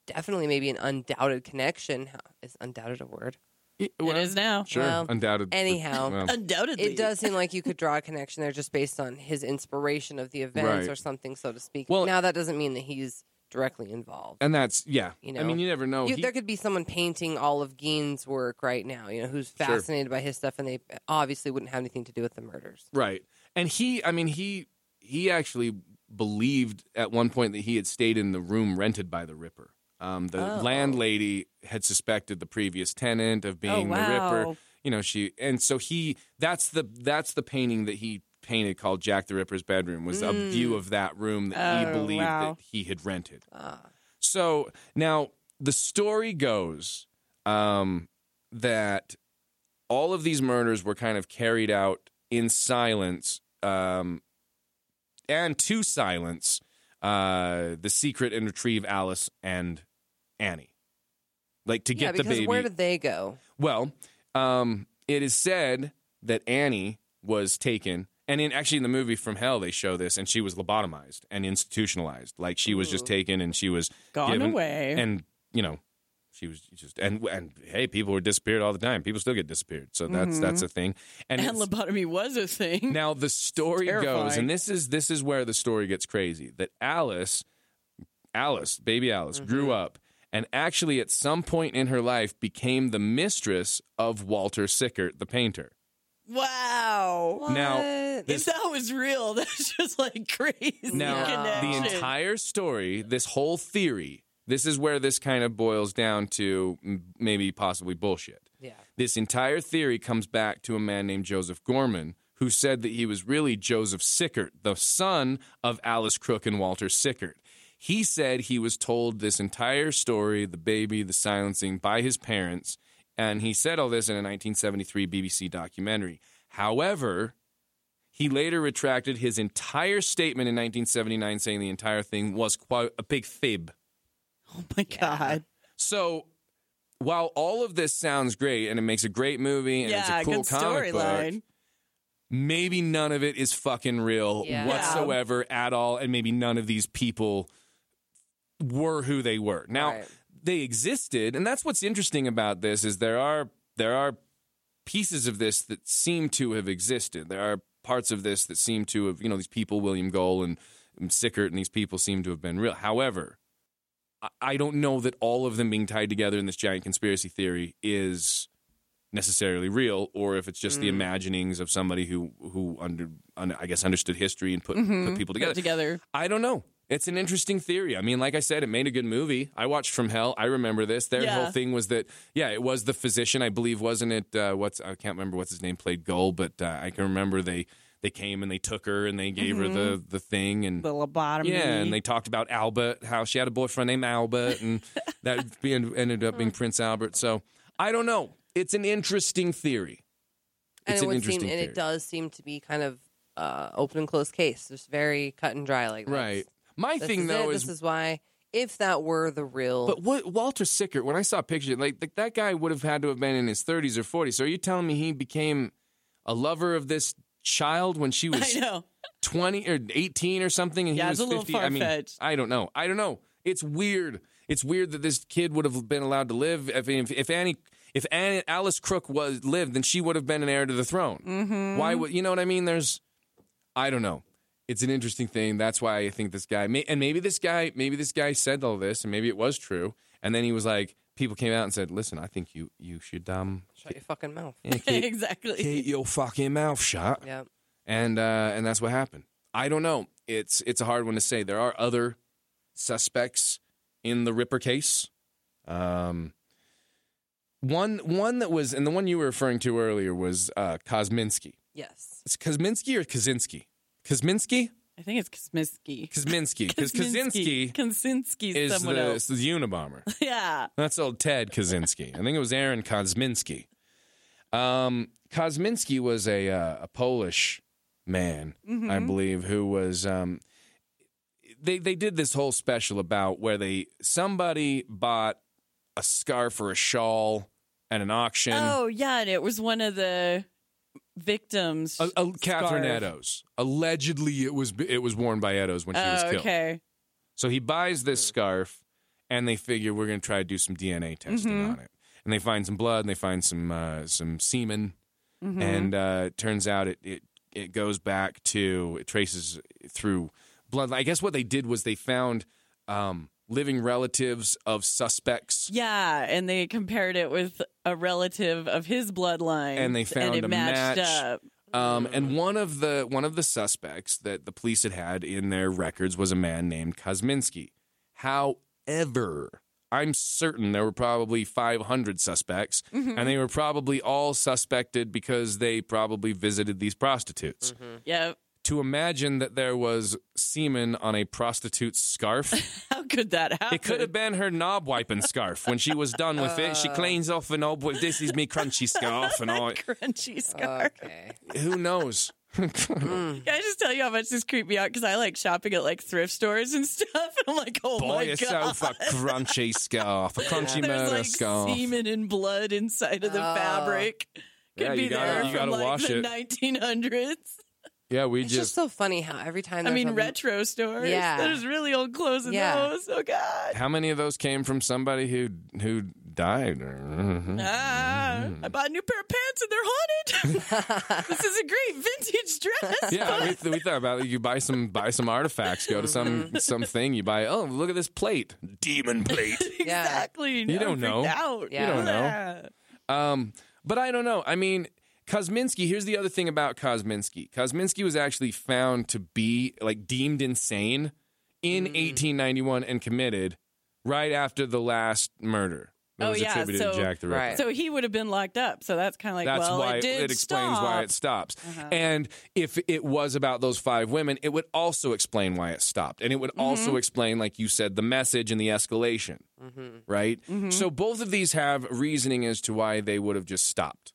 definitely maybe an undoubted connection. Is undoubted a word? It, well, it is now. Sure. Well, undoubted. Anyhow. Well. Undoubtedly. It does seem like you could draw a connection there just based on his inspiration of the events right. or something, so to speak. Well, now, that doesn't mean that he's directly involved, and that's yeah. You know, I mean, you never know. You, he, there could be someone painting all of Gein's work right now. You know, who's fascinated sure. by his stuff, and they obviously wouldn't have anything to do with the murders, right? And he, I mean, he he actually believed at one point that he had stayed in the room rented by the Ripper. Um, the oh. landlady had suspected the previous tenant of being oh, wow. the Ripper. You know, she and so he. That's the that's the painting that he painted called Jack the Ripper's Bedroom was mm. a view of that room that oh, he believed wow. that he had rented. Uh. So now the story goes um, that all of these murders were kind of carried out in silence um, and to silence uh, the secret and retrieve Alice and Annie. Like to yeah, get the baby. Where did they go? Well, um, it is said that Annie was taken. And in actually in the movie From Hell, they show this, and she was lobotomized and institutionalized. Like she was Ooh. just taken, and she was gone given, away. And you know, she was just and and hey, people were disappeared all the time. People still get disappeared, so that's mm-hmm. that's a thing. And, and lobotomy was a thing. Now the story goes, and this is this is where the story gets crazy. That Alice, Alice, baby Alice, mm-hmm. grew up, and actually at some point in her life became the mistress of Walter Sickert, the painter. Wow. What? Now, this, if that was real, that's just like crazy. Now, connection. The entire story, this whole theory, this is where this kind of boils down to maybe possibly bullshit. Yeah. This entire theory comes back to a man named Joseph Gorman, who said that he was really Joseph Sickert, the son of Alice Crook and Walter Sickert. He said he was told this entire story, the baby, the silencing, by his parents. And he said all this in a nineteen seventy-three B B C documentary. However, he later retracted his entire statement in nineteen seventy-nine, saying the entire thing was quite a big fib. Oh, my yeah. God. So while all of this sounds great and it makes a great movie and yeah, it's a cool comic book, line. Maybe none of it is fucking real yeah. whatsoever at all. And maybe none of these people were who they were. Now, right. they existed, and that's what's interesting about this is there are there are pieces of this that seem to have existed. There are parts of this that seem to have, you know, these people, William Gull and, and Sickert, and these people seem to have been real. However, I, I don't know that all of them being tied together in this giant conspiracy theory is necessarily real, or if it's just mm. the imaginings of somebody who who under, under I guess understood history and put, mm-hmm. put people together. Put together. I don't know. It's an interesting theory. I mean, like I said, it made a good movie. I watched From Hell. I remember this. Their yeah. whole thing was that, yeah, it was the physician, I believe, wasn't it? Uh, what's I can't remember what's his name played Gull, but uh, I can remember they they came and they took her and they gave mm-hmm. her the the thing and the lobotomy. Yeah, and they talked about Albert, how she had a boyfriend named Albert, and that being, ended up being Prince Albert. So I don't know. It's an interesting theory. It's and it an interesting seem, theory, and it does seem to be kind of uh, open and closed case. It's very cut and dry, like this. Right. My this thing, is though, it. is... This is why, if that were the real... But what, Walter Sickert, when I saw pictures, like, like that guy would have had to have been in his thirties or forties. So are you telling me he became a lover of this child when she was twenty or eighteen or something, and yeah, he was fifty? Yeah, it's a little far-fetched. I mean, I don't know. I don't know. It's weird. It's weird that this kid would have been allowed to live. If, if, if Annie... If Annie, Alice Crook was lived, then she would have been an heir to the throne. Mm-hmm. Why would... You know what I mean? There's... I don't know. It's an interesting thing. That's why I think this guy, and maybe this guy, maybe this guy said all this, and maybe it was true. And then he was like, people came out and said, "Listen, I think you, you should um shut your fucking mouth." Yeah, keep, exactly. Keep your fucking mouth shut. Yeah. And uh, and that's what happened. I don't know. It's it's a hard one to say. There are other suspects in the Ripper case. Um, one one that was, and the one you were referring to earlier was uh, Kosminski. Yes. It's Kosminski or Kaczynski? Kosminski? I think it's Kosminski. Kosminski. Because Kaczynski Kaczynski is someone the, else. It's the Unabomber. Yeah. That's old Ted Kaczynski. I think it was Aaron Kosminski. Um, Kosminski was a uh, a Polish man, mm-hmm. I believe, who was... Um, they, they did this whole special about where they somebody bought a scarf or a shawl at an auction. Oh, yeah, and it was one of the... victims. Uh, uh, Catherine Eddowes. Allegedly, it was it was worn by Eddowes when she oh, was killed. Okay. So he buys this scarf, and they figure we're going to try to do some D N A testing mm-hmm. on it. And they find some blood, and they find some uh, some semen, mm-hmm. and uh, it turns out it, it it goes back to it traces through blood. I guess what they did was they found um, living relatives of suspects. Yeah, and they compared it with a relative of his bloodline, and they found and it a matched match. Up. Um, and one of the one of the suspects that the police had had in their records was a man named Kosminski. However, I'm certain there were probably five hundred suspects, mm-hmm. and they were probably all suspected because they probably visited these prostitutes. Mm-hmm. Yep. To imagine that there was semen on a prostitute's scarf. How could that happen? It could have been her knob wiping scarf. When she was done with uh, it, she cleans off a knob with, "This is me crunchy scarf," and all. Crunchy scarf. Okay. Who knows? mm. Can I just tell you how much this creeped me out? Because I like shopping at like thrift stores and stuff. And I'm like, oh Buy my god! Buy yourself a crunchy scarf, a crunchy yeah. murder There's, like, scarf. Semen and blood inside of the oh. fabric. Could yeah, be gotta, there from like wash the it. nineteen hundreds. Yeah, we it's just... It's just so funny how every time... I mean, a... retro stores. Yeah. There's really old clothes in yeah. those. Oh, God. How many of those came from somebody who who died? Ah, I bought a new pair of pants and they're haunted. This is a great vintage dress. Yeah, but... we, th- we thought about it. You buy some buy some artifacts, go to some something, you buy, oh, look at this plate. Demon plate. yeah. Exactly. You don't know. Out. Yeah. You don't know. Um, but I don't know. I mean... Kosminski, here's the other thing about Kosminski. Kosminski was actually found to be, like, deemed insane in mm. eighteen ninety-one and committed right after the last murder that oh, was yeah. attributed so, to Jack the Ripper. Right. So he would have been locked up. So that's kind of like, that's well, why it did It explains stop. why it stops. Uh-huh. And if it was about those five women, it would also explain why it stopped. And it would mm-hmm. also explain, like you said, the message and the escalation, mm-hmm. right? Mm-hmm. So both of these have reasoning as to why they would have just stopped.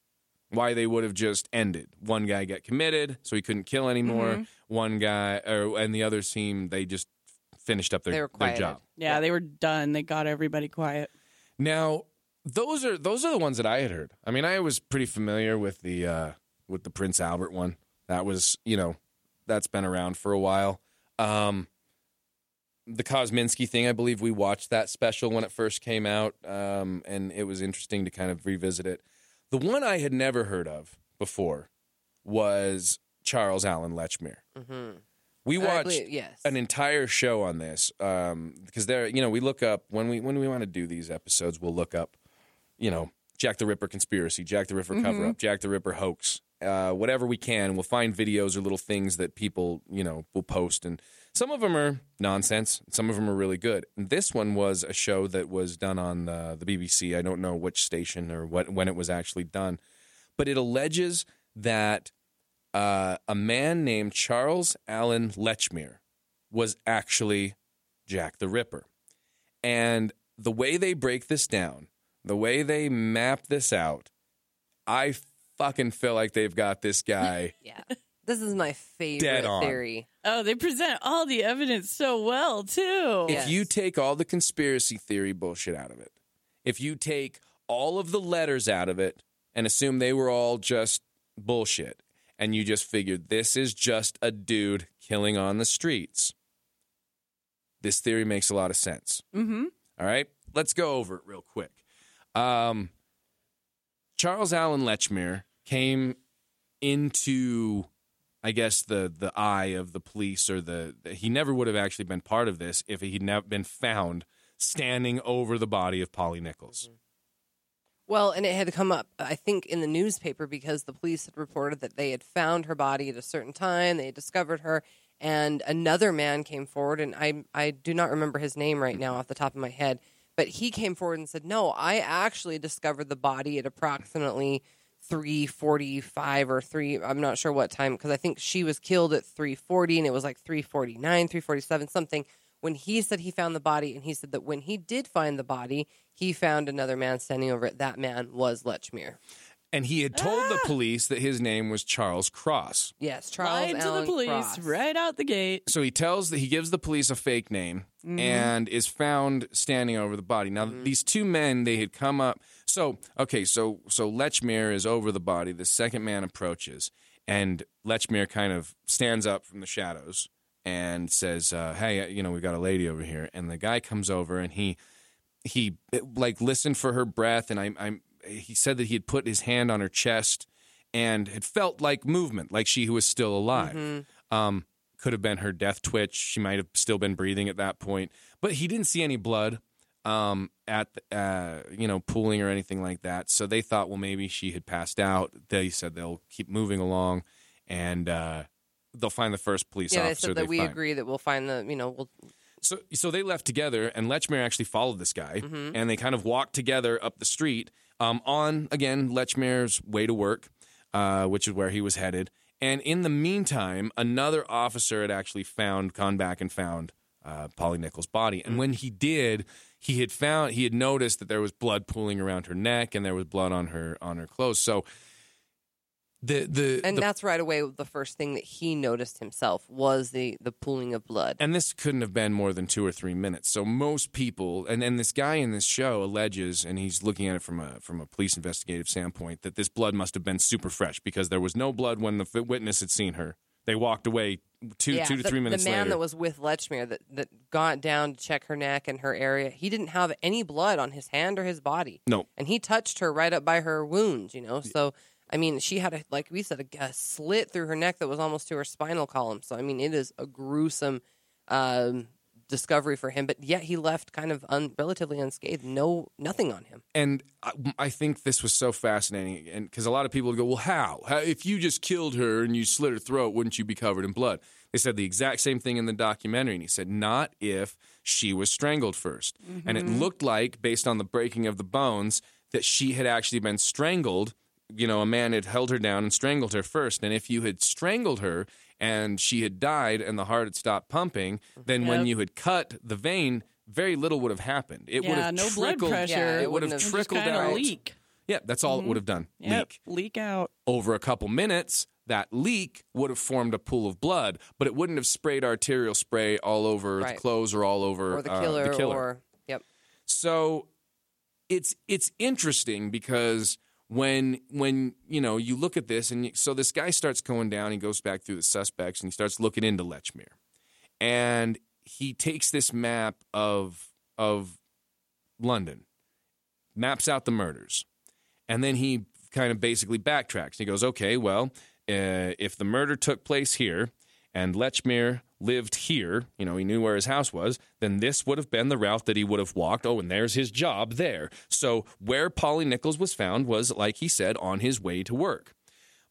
Why they would have just ended. One guy got committed, so he couldn't kill anymore. Mm-hmm. One guy, or, and the other team, they just finished up their, they were their job. Yeah, yeah, they were done. They got everybody quiet. Now, those are those are the ones that I had heard. I mean, I was pretty familiar with the uh, with the Prince Albert one. That was, you know, that's been around for a while. Um, the Kosminski thing, I believe we watched that special when it first came out, um, and it was interesting to kind of revisit it. The one I had never heard of before was Charles Allen Lechmere. Mm-hmm. We watched I believe, yes. an entire show on this because um, there, you know, we look up when we when we want to do these episodes, we'll look up, you know, Jack the Ripper conspiracy, Jack the Ripper mm-hmm. cover up, Jack the Ripper hoax, uh, whatever we can. We'll find videos or little things that people, you know, will post, and some of them are nonsense, some of them are really good. And this one was a show that was done on uh, the B B C. I don't know which station or what when it was actually done, but it alleges that uh, a man named Charles Allen Lechmere was actually Jack the Ripper. And the way they break this down, the way they map this out, I fucking feel like they've got this guy. Yeah. This is my favorite theory. Oh, they present all the evidence so well, too. If yes. you take all the conspiracy theory bullshit out of it, if you take all of the letters out of it and assume they were all just bullshit, and you just figured this is just a dude killing on the streets, this theory makes a lot of sense. Mm-hmm. All right? Let's go over it real quick. Um, Charles Allen Lechmere came into... I guess the the eye of the police, or the, the he never would have actually been part of this if he'd not been found standing over the body of Polly Nichols. Well, and it had come up, I think, in the newspaper because the police had reported that they had found her body at a certain time. They had discovered her, and another man came forward, and I I do not remember his name right now off the top of my head, but he came forward and said, "No, I actually discovered the body at approximately three forty-five or three, I'm not sure what time, because I think she was killed at three forty, and it was like three forty-nine, three forty-seven, something, when he said he found the body, and he said that when he did find the body, he found another man standing over it. That man was Lechmere. And he had told ah! the police that his name was Charles Cross. Yes, Charles Lied Allen to the police Cross. Right out the gate. So he tells that he gives the police a fake name mm-hmm. and is found standing over the body. Now, mm-hmm. these two men, they had come up. So, okay, so so Lechmere is over the body. The second man approaches, and Lechmere kind of stands up from the shadows and says, uh, hey, you know, we've got a lady over here. And the guy comes over, and he, he like, listened for her breath, and I, I'm... he said that he had put his hand on her chest and had felt like movement, like she who was still alive. Mm-hmm. Um, could have been her death twitch. She might have still been breathing at that point. But he didn't see any blood um, at, the, uh, you know, pooling or anything like that. So they thought, well, maybe she had passed out. They said they'll keep moving along, and uh, they'll find the first police yeah, officer. Yeah, they said that they we find. agree that we'll find the, you know, we'll... So, so they left together, and Lechmere actually followed this guy, mm-hmm. and they kind of walked together up the street um, on, again, Lechmere's way to work, uh, which is where he was headed. And in the meantime, another officer had actually found, gone back and found uh, Polly Nichols' body. And mm-hmm. when he did, he had found, he had noticed that there was blood pooling around her neck, and there was blood on her on her clothes. So. The, the, and the, that's right away the first thing that he noticed himself was the, the pooling of blood. And this couldn't have been more than two or three minutes. So most people, and, and this guy in this show alleges, and he's looking at it from a from a police investigative standpoint, that this blood must have been super fresh because there was no blood when the witness had seen her. They walked away two, yeah, two to the, three minutes later. The man later. that was with Lechmere that, that got down to check her neck and her area, he didn't have any blood on his hand or his body. No. And he touched her right up by her wounds, you know, so... Yeah. I mean, she had, a, like we said, a, a slit through her neck that was almost to her spinal column. So, I mean, it is a gruesome um, discovery for him. But yet he left kind of un, relatively unscathed, no, nothing on him. And I, I think this was so fascinating, and because a lot of people would go, well, how? how? If you just killed her and you slit her throat, wouldn't you be covered in blood? They said the exact same thing in the documentary. And he said, not if she was strangled first. Mm-hmm. And it looked like, based on the breaking of the bones, that she had actually been strangled. You know, a man had held her down and strangled her first. And if you had strangled her and she had died and the heart had stopped pumping, then yep. when you had cut the vein, very little would have happened. It yeah, would have no trickled, blood pressure. Yeah, it, it would have, have trickled out. Leak. Yeah, that's all mm-hmm. it would have done. Yep. Leak. Leak out. Over a couple minutes, that leak would have formed a pool of blood, but it wouldn't have sprayed arterial spray all over right. the clothes or all over or the, killer, uh, the killer. Or, yep. So it's it's interesting because... When, when you know, you look at this, and you, so this guy starts going down, he goes back through the suspects, and he starts looking into Lechmere. And he takes this map of of London, maps out the murders, and then he kind of basically backtracks. He goes, okay, well, uh, if the murder took place here and Lechmere lived here, you know, he knew where his house was, then this would have been the route that he would have walked. Oh, and there's his job there. So where Polly Nichols was found was, like he said, on his way to work.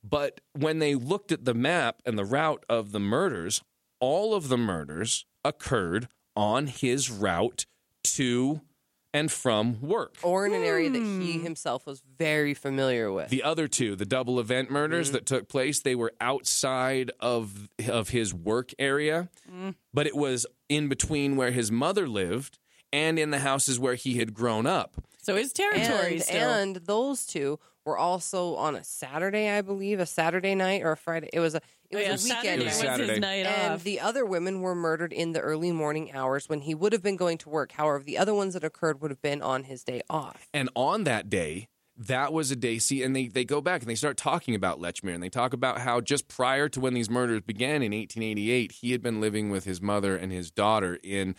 But when they looked at the map and the route of the murders, all of the murders occurred on his route to and from work. Or in an area that he himself was very familiar with. The other two, the double event murders mm. that took place, they were outside of, of his work area. Mm. But it was in between where his mother lived and in the houses where he had grown up. So his territory and, still. And those two were also on a Saturday, I believe, a Saturday night or a Friday. It was a it was yeah, a weekend. It was Saturday. His night and off. The other women were murdered in the early morning hours when he would have been going to work. However, the other ones that occurred would have been on his day off. And on that day, that was a day. See, and they, they go back and they start talking about Lechmere, and they talk about how just prior to when these murders began in eighteen eighty-eight, he had been living with his mother and his daughter in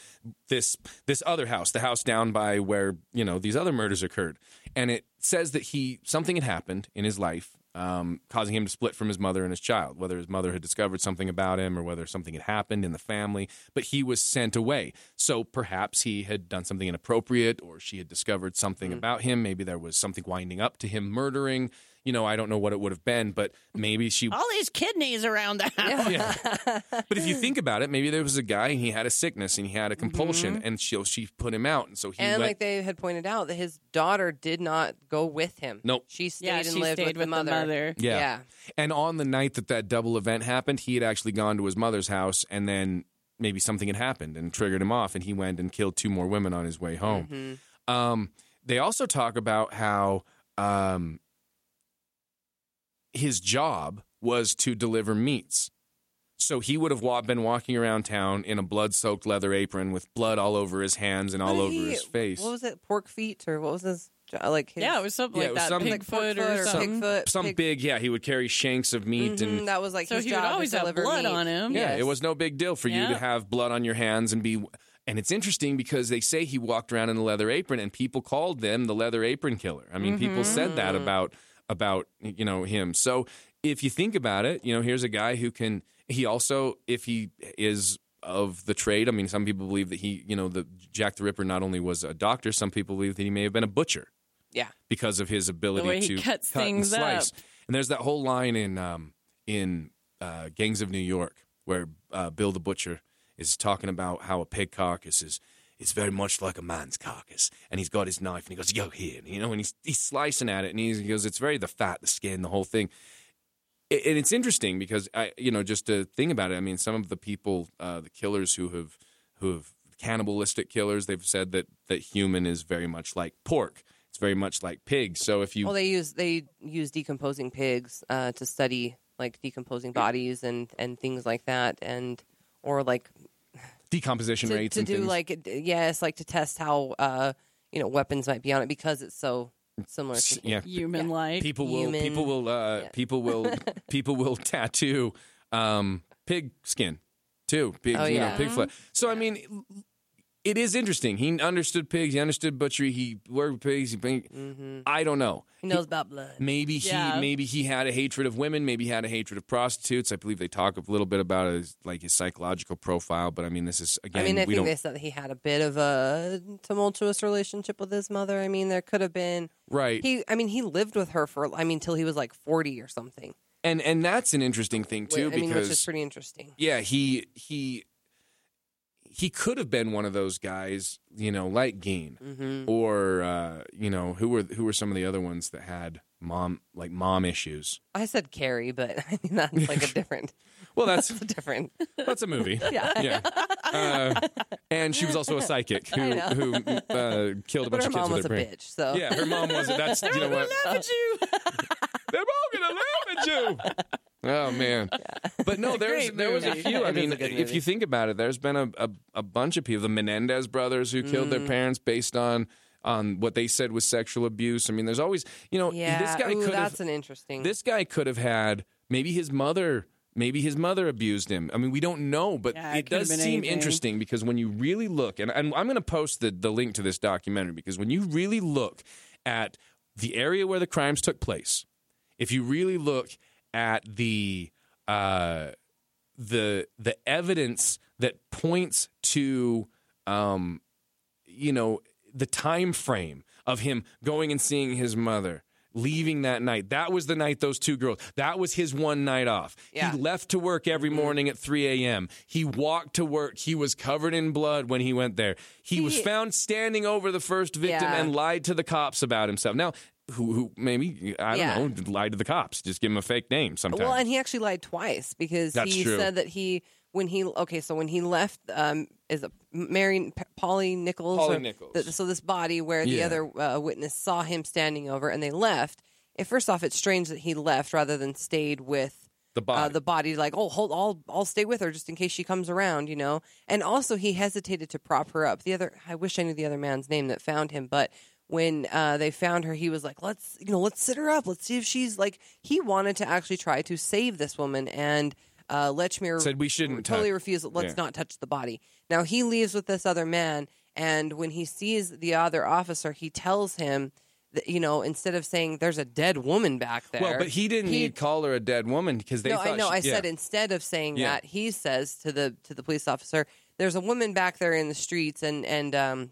this this other house, the house down by where, you know, these other murders occurred. And it says that he something had happened in his life, um, causing him to split from his mother and his child, whether his mother had discovered something about him or whether something had happened in the family. But he was sent away. So perhaps he had done something inappropriate, or she had discovered something mm. about him. Maybe there was something winding up to him murdering. You know, I don't know what it would have been, but maybe she... All these kidneys around the house. Yeah. Yeah. But if you think about it, maybe there was a guy and he had a sickness and he had a compulsion, mm-hmm. and she she put him out. And so he And let... like they had pointed out, that his daughter did not go with him. Nope. She stayed yeah, and she lived stayed with, with the mother. The mother. Yeah. yeah. And on the night that that double event happened, he had actually gone to his mother's house, and then maybe something had happened and triggered him off, and he went and killed two more women on his way home. Mm-hmm. Um, they also talk about how... Um, his job was to deliver meats. So he would have been walking around town in a blood-soaked leather apron with blood all over his hands and all over he, his face. What was it? Pork feet? Or what was his job? Like his, yeah, it was something yeah, like that. Some, pig like foot or something. Pig foot, some pig, big, yeah. He would carry shanks of meat. Mm-hmm, and that was like so his he job would always have blood meat. On him. Yeah, yes. It was no big deal for yeah. you to have blood on your hands and be... And it's interesting because they say he walked around in a leather apron, and people called them the leather apron killer. I mean, mm-hmm. people said that about... about, you know, him. So if you think about it, you know, here's a guy who can, he also, if he is of the trade, I mean, some people believe that he, you know, the Jack the Ripper not only was a doctor, some people believe that he may have been a butcher. Yeah. Because of his ability to cut and slice. Up. And there's that whole line in um, in uh, Gangs of New York where uh, Bill the Butcher is talking about how a pig carcass is It's very much like a man's carcass. And he's got his knife, and he goes, yo, here. You know, and he's, he's slicing at it, and he's, he goes, it's very the fat, the skin, the whole thing. It, and it's interesting because, I, you know, just to think about it, I mean, some of the people, uh, the killers who have, who have cannibalistic killers, they've said that, that human is very much like pork. It's very much like pig. So if you... Well, they use, they use decomposing pigs uh, to study, like, decomposing bodies and, and things like that. And, or, like... Decomposition to, rates to and do things. Like yes, like to test how uh, you know weapons might be on it because it's so similar to yeah. human like. People will human. people will uh, yeah. people will people will tattoo um, pig skin too. Pig, oh, you yeah. know, pig flesh. So I mean, it is interesting. He understood pigs. He understood butchery. He worked with pigs. He, mm-hmm. I don't know. He knows he, about blood. Maybe yeah. he maybe he had a hatred of women. Maybe he had a hatred of prostitutes. I believe they talk a little bit about his, like his psychological profile. But I mean, this is again. I mean, I we think don't... they said that he had a bit of a tumultuous relationship with his mother. I mean, there could have been right. He, I mean, he lived with her for I mean, till he was like forty or something. And and that's an interesting thing too. I because, mean, which is pretty interesting. Yeah, he he. He could have been one of those guys, you know, like Gein, mm-hmm. or uh, you know, who were who were some of the other ones that had mom like mom issues. I said Carrie, but I mean that's like a different. Well, that's, that's a different. That's a movie. Yeah, yeah. Uh, and she was also a psychic who who uh, killed a but bunch of kids with her mom was a brain. Bitch. So yeah, her mom was. That's you know what. They're all gonna laugh at you. They're all gonna laugh at you. Oh man, yeah. But no, there was there was a few. I mean, if you think about it, there's been a, a a bunch of people. The Menendez brothers who killed mm. their parents based on on what they said was sexual abuse. I mean, there's always you know yeah. this guy. Ooh, could that's have, an interesting. This guy could have had maybe his mother Maybe his mother abused him. I mean, we don't know, but yeah, it, it does seem anything. Interesting because when you really look, and, and I'm going to post the, the link to this documentary, because when you really look at the area where the crimes took place, if you really look at the uh, the the evidence that points to, um, you know, the time frame of him going and seeing his mother, leaving that night. That was the night those two girls, that was his one night off. Yeah. He left to work every morning at three a.m. He walked to work. He was covered in blood when he went there. He, he was found standing over the first victim yeah. and lied to the cops about himself. Now, who, who maybe, I don't yeah. know, lied to the cops. Just give him a fake name sometimes. Well, and he actually lied twice because That's he true. said that he, when he, okay, so when he left, um, is it Mary, Polly Nichols? Polly Nichols. The, so this body where the yeah. other uh, witness saw him standing over and they left. It, first off, it's strange that he left rather than stayed with the body. Uh, the body, like, oh, hold, I'll, I'll stay with her just in case she comes around, you know? And also he hesitated to prop her up. The other, I wish I knew the other man's name that found him, but when uh, they found her, he was like, let's, you know, let's sit her up. Let's see if she's like, he wanted to actually try to save this woman, and Uh, Lechmere said we shouldn't totally touch. refused. Let's yeah. not touch the body. Now he leaves with this other man, and when he sees the other officer, he tells him that, you know, instead of saying there's a dead woman back there. Well, but he didn't he, need call her a dead woman because they. No, thought I know. She, I yeah. said instead of saying yeah. that, he says to the to the police officer, "There's a woman back there in the streets, and and um,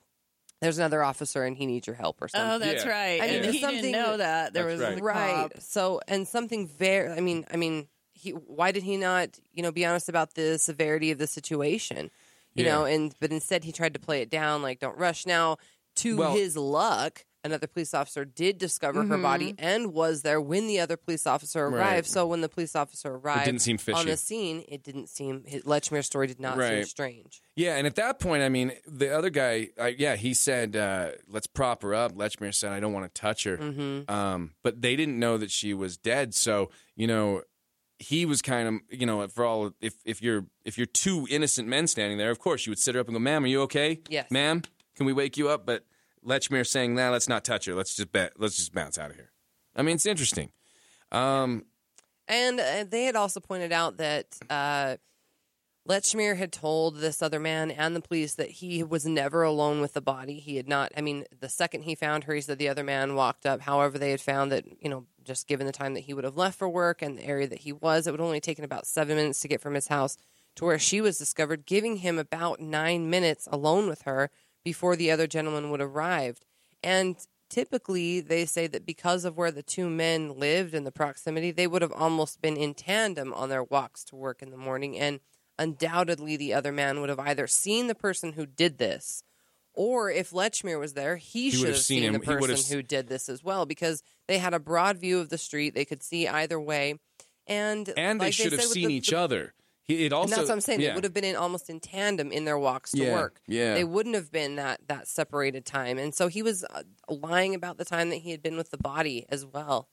there's another officer, and he needs your help or something." Oh, that's yeah. right. I mean, yeah. he didn't know that there that's was right. right. So, and something very. I mean, I mean. He, why did he not, you know, be honest about the severity of the situation, you yeah. know? And but instead he tried to play it down, like, don't rush. Now, to well, his luck, another police officer did discover mm-hmm. her body and was there when the other police officer arrived. Right. So when the police officer arrived it didn't seem fishy. On the scene, it didn't seem his, Lechmere's story did not right. seem strange. Yeah, and at that point, I mean, the other guy, uh, yeah, he said, uh, let's prop her up. Lechmere said, I don't want to touch her. Mm-hmm. Um, but they didn't know that she was dead. So, you know, he was kind of, you know, for all if if you're if you're two innocent men standing there, of course you would sit her up and go, "Ma'am, are you okay? Yes, ma'am, can we wake you up?" But Lechmere saying, "Nah, let's not touch her. Let's just bet. Let's just bounce out of here." I mean, it's interesting. Um, and uh, they had also pointed out that uh, Lechmere had told this other man and the police that he was never alone with the body. He had not. I mean, the second he found her, he said the other man walked up. However, they had found that, you know, just given the time that he would have left for work and the area that he was, it would only have taken about seven minutes to get from his house to where she was discovered, giving him about nine minutes alone with her before the other gentleman would have arrived. And typically they say that because of where the two men lived and the proximity, they would have almost been in tandem on their walks to work in the morning. And undoubtedly the other man would have either seen the person who did this, or if Lechmere was there, he, he should have seen, seen the person who did this as well, because they had a broad view of the street. They could see either way. And, and like they should they have seen the, each the, other. It also, and that's what I'm saying. Yeah. They would have been in almost in tandem in their walks to yeah, work. Yeah. They wouldn't have been that, that separated time. And so he was uh, lying about the time that he had been with the body as well.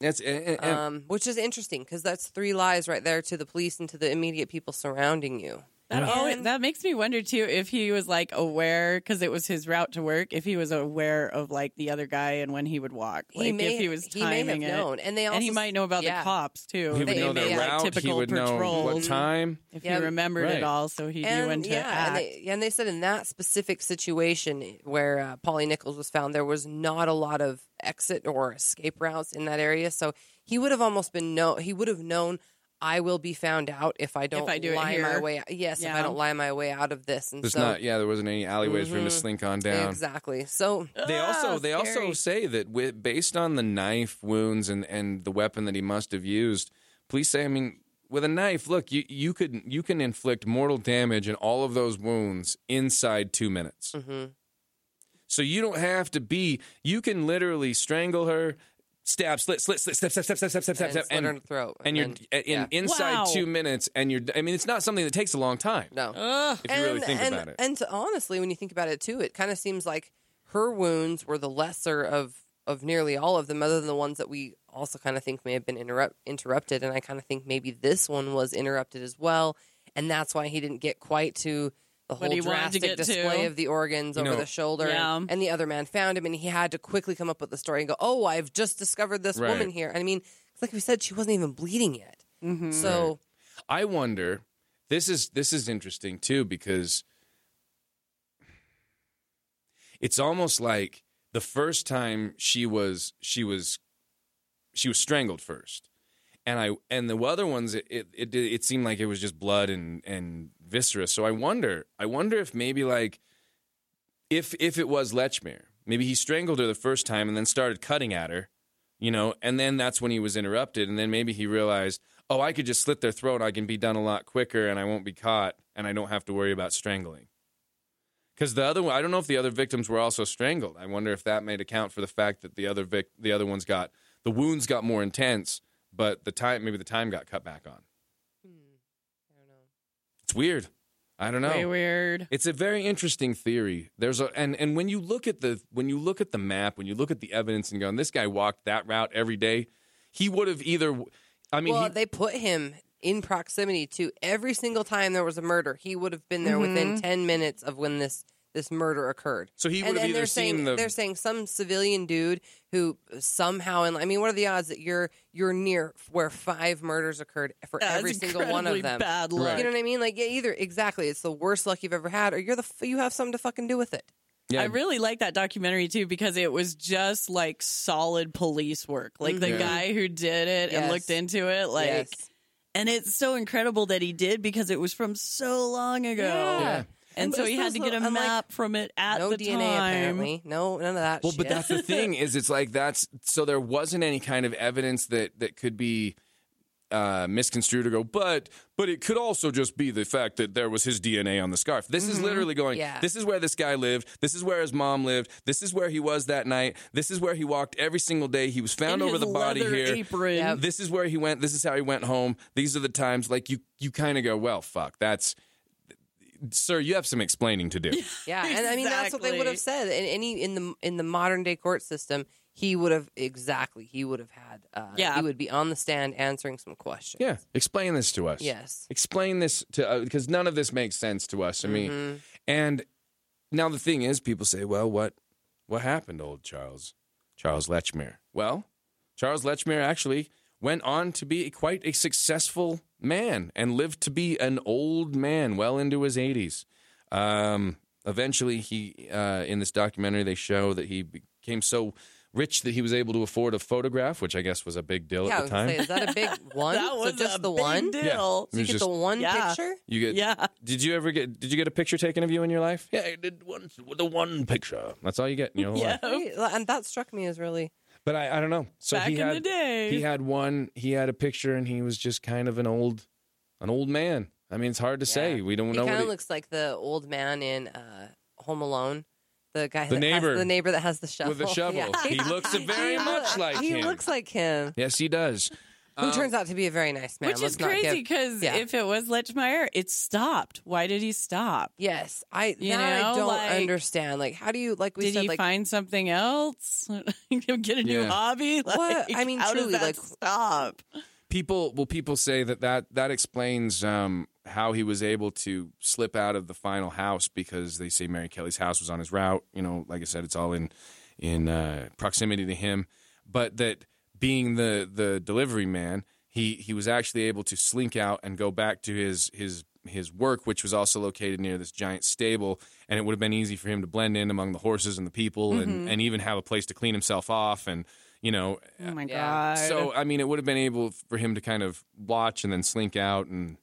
That's and, and, um, which is interesting, because that's three lies right there to the police and to the immediate people surrounding you. That, always, that makes me wonder, too, if he was, like, aware, because it was his route to work, if he was aware of, like, the other guy and when he would walk. Like, he may, if he was timing he may have it. Known. And, they also, and he might know about yeah. the cops, too. He would they, know their they, route. Like, typical he would patrols, know what time. If yeah. he remembered right. it all, so he and, knew when to yeah, act. And they, and they said in that specific situation where uh, Polly Nichols was found, there was not a lot of exit or escape routes in that area. So he would have almost been known. He would have known, I will be found out if I don't if I do lie my way out. Yes, yeah. if I don't lie my way out of this. And There's so, not, yeah, there wasn't any alleyways mm-hmm. for him to slink on down. Exactly. So they ah, also they scary. also say that with, based on the knife wounds and, and the weapon that he must have used, police say, I mean, with a knife, look, you you could you can inflict mortal damage and all of those wounds inside two minutes. Mm-hmm. So you don't have to be. You can literally strangle her. Stab, slit, slit, slit, step, step, step, step, step, step, step, step, and slit her throat. And, and you're in, yeah. inside wow. two minutes, and you're. I mean, it's not something that takes a long time. No, Ugh. if you and, really think and, about it. And to, honestly, when you think about it too, it kind of seems like her wounds were the lesser of of nearly all of them, other than the ones that we also kind of think may have been interrupt, interrupted. And I kind of think maybe this one was interrupted as well, and that's why he didn't get quite to. The whole drastic display to. of the organs over no. the shoulder. Yeah. And, and the other man found him, and he had to quickly come up with the story and go, oh, I've just discovered this right. woman here. And I mean, like we said, she wasn't even bleeding yet. Mm-hmm. So, right. I wonder, this is this is interesting too, because it's almost like the first time she was she was she was strangled first. And I and the other ones, it it, it it seemed like it was just blood and and viscera. So I wonder, I wonder if maybe like, if if it was Lechmere, maybe he strangled her the first time and then started cutting at her, you know, and then that's when he was interrupted, and then maybe he realized, oh, I could just slit their throat, I can be done a lot quicker, and I won't be caught, and I don't have to worry about strangling. Because the other one, I don't know if the other victims were also strangled. I wonder if that might account for the fact that the other vic, the other ones got the wounds got more intense. But the time, maybe the time got cut back on. Hmm. I don't know. It's weird. I don't know. Way weird. It's a very interesting theory. There's a and, and when you look at the when you look at the map, when you look at the evidence and go, and this guy walked that route every day, he would have either. I mean, well, he, they put him in proximity to every single time there was a murder. He would have been there mm-hmm. within ten minutes of when this. This murder occurred. So he would and, have either seen saying, the... They're saying some civilian dude who somehow... In, I mean, what are the odds that you're you're near where five murders occurred for That's every single one of them? Bad luck. Right. You know what I mean? Like, yeah, either... Exactly. It's the worst luck you've ever had, or you're the you have something to fucking do with it. Yeah. I really like that documentary, too, because it was just, like, solid police work. Like, mm-hmm. the yeah. guy who did it yes. and looked into it, like... Yes. And it's so incredible that he did, because it was from so long ago. Yeah. yeah. And but so he had to get a map like, from it at no the D N A, time. No D N A, apparently. No, none of that well, shit. Well, but that's the thing is it's like that's... So there wasn't any kind of evidence that, that could be uh, misconstrued or go, but but it could also just be the fact that there was his D N A on the scarf. This mm-hmm. is literally going, yeah. this is where this guy lived. This is where his mom lived. This is where he was that night. This is where he walked every single day. He was found In over the body here. Apron. Yep. This is where he went. This is how he went home. These are the times. Like, you, you kind of go, well, fuck, that's... Sir, you have some explaining to do. Yeah, exactly. And I mean that's what they would have said in any in the in the modern day court system. He would have exactly. He would have had. Uh, yeah, he would be on the stand answering some questions. Yeah, explain this to us. Yes, explain this to because uh, none of this makes sense to us. I mean, mm-hmm. and now the thing is, people say, "Well, what what happened, to old Charles Charles Lechmere?" Well, Charles Lechmere actually went on to be quite a successful man and lived to be an old man well into his eighties. Um, eventually, he uh, in this documentary, they show that he became so rich that he was able to afford a photograph, which I guess was a big deal yeah, at the time. Say, is that a big one? That was so just a the big one deal. Yeah. So you get just, the one yeah. picture? You get, yeah. Did you ever get did you get a picture taken of you in your life? Yeah, I did one, the one picture. That's all you get in your whole yeah. life. And that struck me as really... But I, I don't know. So Back he had in the day. he had one he had a picture and he was just kind of an old an old man. I mean, it's hard to yeah. say. We don't he know. He kind of looks like the old man in uh, Home Alone. The guy, the that neighbor, has, the neighbor that has the shovel. With the shovel, yeah. he looks very much like he him. He looks like him. Yes, he does. Who um, turns out to be a very nice man. Which Let's is crazy because yeah. if it was Lechmere, it stopped. Why did he stop? Yes. I you now know, I don't like, understand. Like, how do you, like we did said, he like, find something else? Get a new yeah. hobby? Like, what? I mean, how truly, does that like, stop? People, well, people say that that, that explains um, how he was able to slip out of the final house because they say Mary Kelly's house was on his route. You know, like I said, it's all in, in uh, proximity to him. But that... Being the, the delivery man, he, he was actually able to slink out and go back to his his his work, which was also located near this giant stable, and it would have been easy for him to blend in among the horses and the people, mm-hmm. and, and even have a place to clean himself off, and you know. Oh my god! So I mean, it would have been able for him to kind of watch and then slink out and.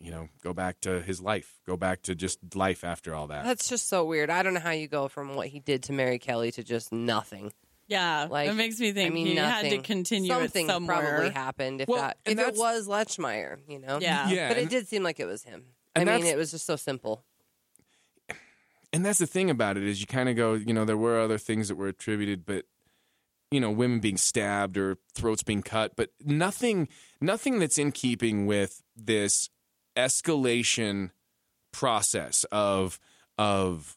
You know, go back to his life. Go back to just life after all that. That's just so weird. I don't know how you go from what he did to Mary Kelly to just nothing. Yeah, like, it makes me think I mean, he nothing. had to continue Something it somewhere. Something probably happened if, well, that, if it was Lechmere, you know? Yeah. yeah but it did seem like it was him. I mean, it was just so simple. And that's the thing about it is you kind of go, you know, there were other things that were attributed, but, you know, women being stabbed or throats being cut, but nothing, nothing that's in keeping with this escalation process of of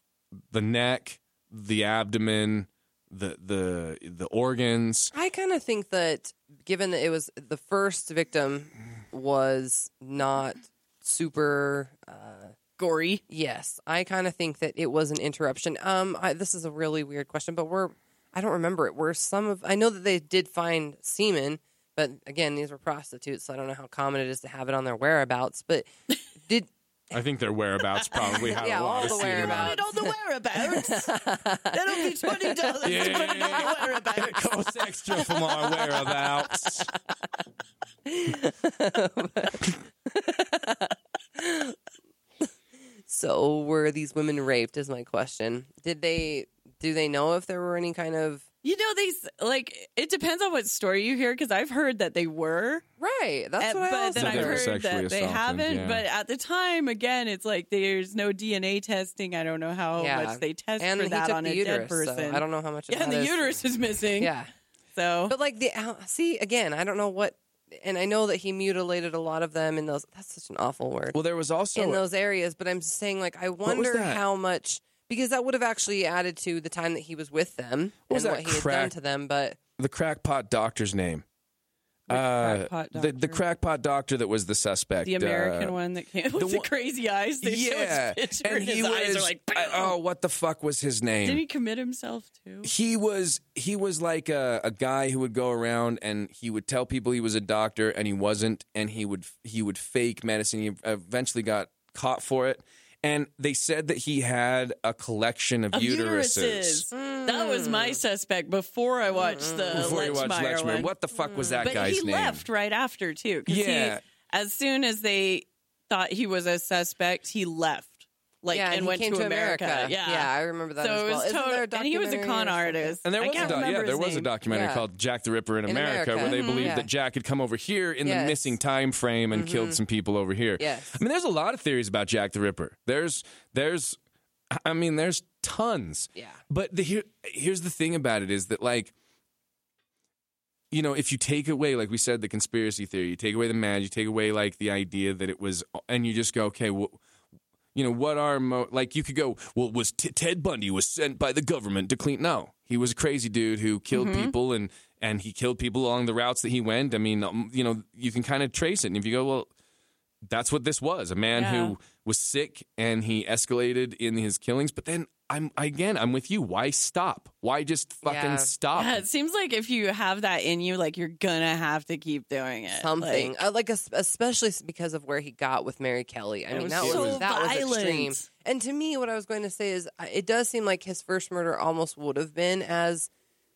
the neck, the abdomen, The the the organs. I kind of think that given that it was the first victim was not super uh, gory. Yes, I kind of think that it was an interruption. Um, I, this is a really weird question, but we're I don't remember it. We're some of I know that they did find semen. But again, these were prostitutes, so I don't know how common it is to have it on their whereabouts. But did I think their whereabouts probably have yeah, a lot of whereabouts. All the whereabouts. That'll be twenty dollars. Yeah, put it on the whereabouts. It costs extra for my whereabouts. So were these women raped? Is my question. Did they? Do they know if there were any kind of? You know, these like it depends on what story you hear, because I've heard that they were right. That's what I also heard. But then I've heard that they haven't. Yeah. But at the time, again, it's like there's no D N A testing. I don't know how yeah. much they test and for that on a uterus, dead person. So I don't know how much. Of yeah, that and the is. uterus is missing. Yeah. So, but like the see again, I don't know what, and I know that he mutilated a lot of them in those. That's such an awful word. Well, there was also in a, those areas, but I'm just saying, like, I wonder how much. Because that would have actually added to the time that he was with them what was and that what he crack, had done to them. But the crackpot doctor's name, the, uh, crackpot doctor. the, the crackpot doctor that was the suspect, the American uh, one that came with the, the crazy eyes. They yeah, show his picture and, and his was, eyes are like, I, oh, what the fuck was his name? Did he commit himself too? He was he was like a, a guy who would go around and he would tell people he was a doctor and he wasn't, and he would he would fake medicine. He eventually got caught for it. And they said that he had a collection of, of uteruses. uteruses. Mm. That was my suspect before I watched the before Lechmere you watched Lechmere. One. What the fuck was that but guy's name? But he left right after, too. Yeah. He, as soon as they thought he was a suspect, he left. Like yeah, and, and went to, to America. America. Yeah. yeah, I remember that. So as well. it was total, there a and he was a con artist. And there was, a, do- yeah, there was a documentary yeah. called Jack the Ripper in, in America, America, where they mm-hmm. believed yeah. that Jack had come over here in yes. the missing time frame and mm-hmm. killed some people over here. Yes. I mean, there's a lot of theories about Jack the Ripper. There's, there's, I mean, there's tons. Yeah. But the, here, here's the thing about it is that, like, you know, if you take away, like we said, the conspiracy theory, you take away the mad, you take away like the idea that it was, and you just go, okay, well. You know, what are, mo- like, you could go, well, was T- Ted Bundy was sent by the government to clean? No, he was a crazy dude who killed mm-hmm. people, and, and he killed people along the routes that he went. I mean, um, you know, you can kind of trace it. And if you go, well, that's what this was, a man yeah. who was sick, and he escalated in his killings. But then, I'm again, I'm with you. Why stop? Why just fucking yeah. stop? Yeah, it seems like if you have that in you, like, you're gonna have to keep doing it. Something. Like, uh, like especially because of where he got with Mary Kelly. I mean, was that, so was, that was extreme. And to me, what I was going to say is it does seem like his first murder almost would have been as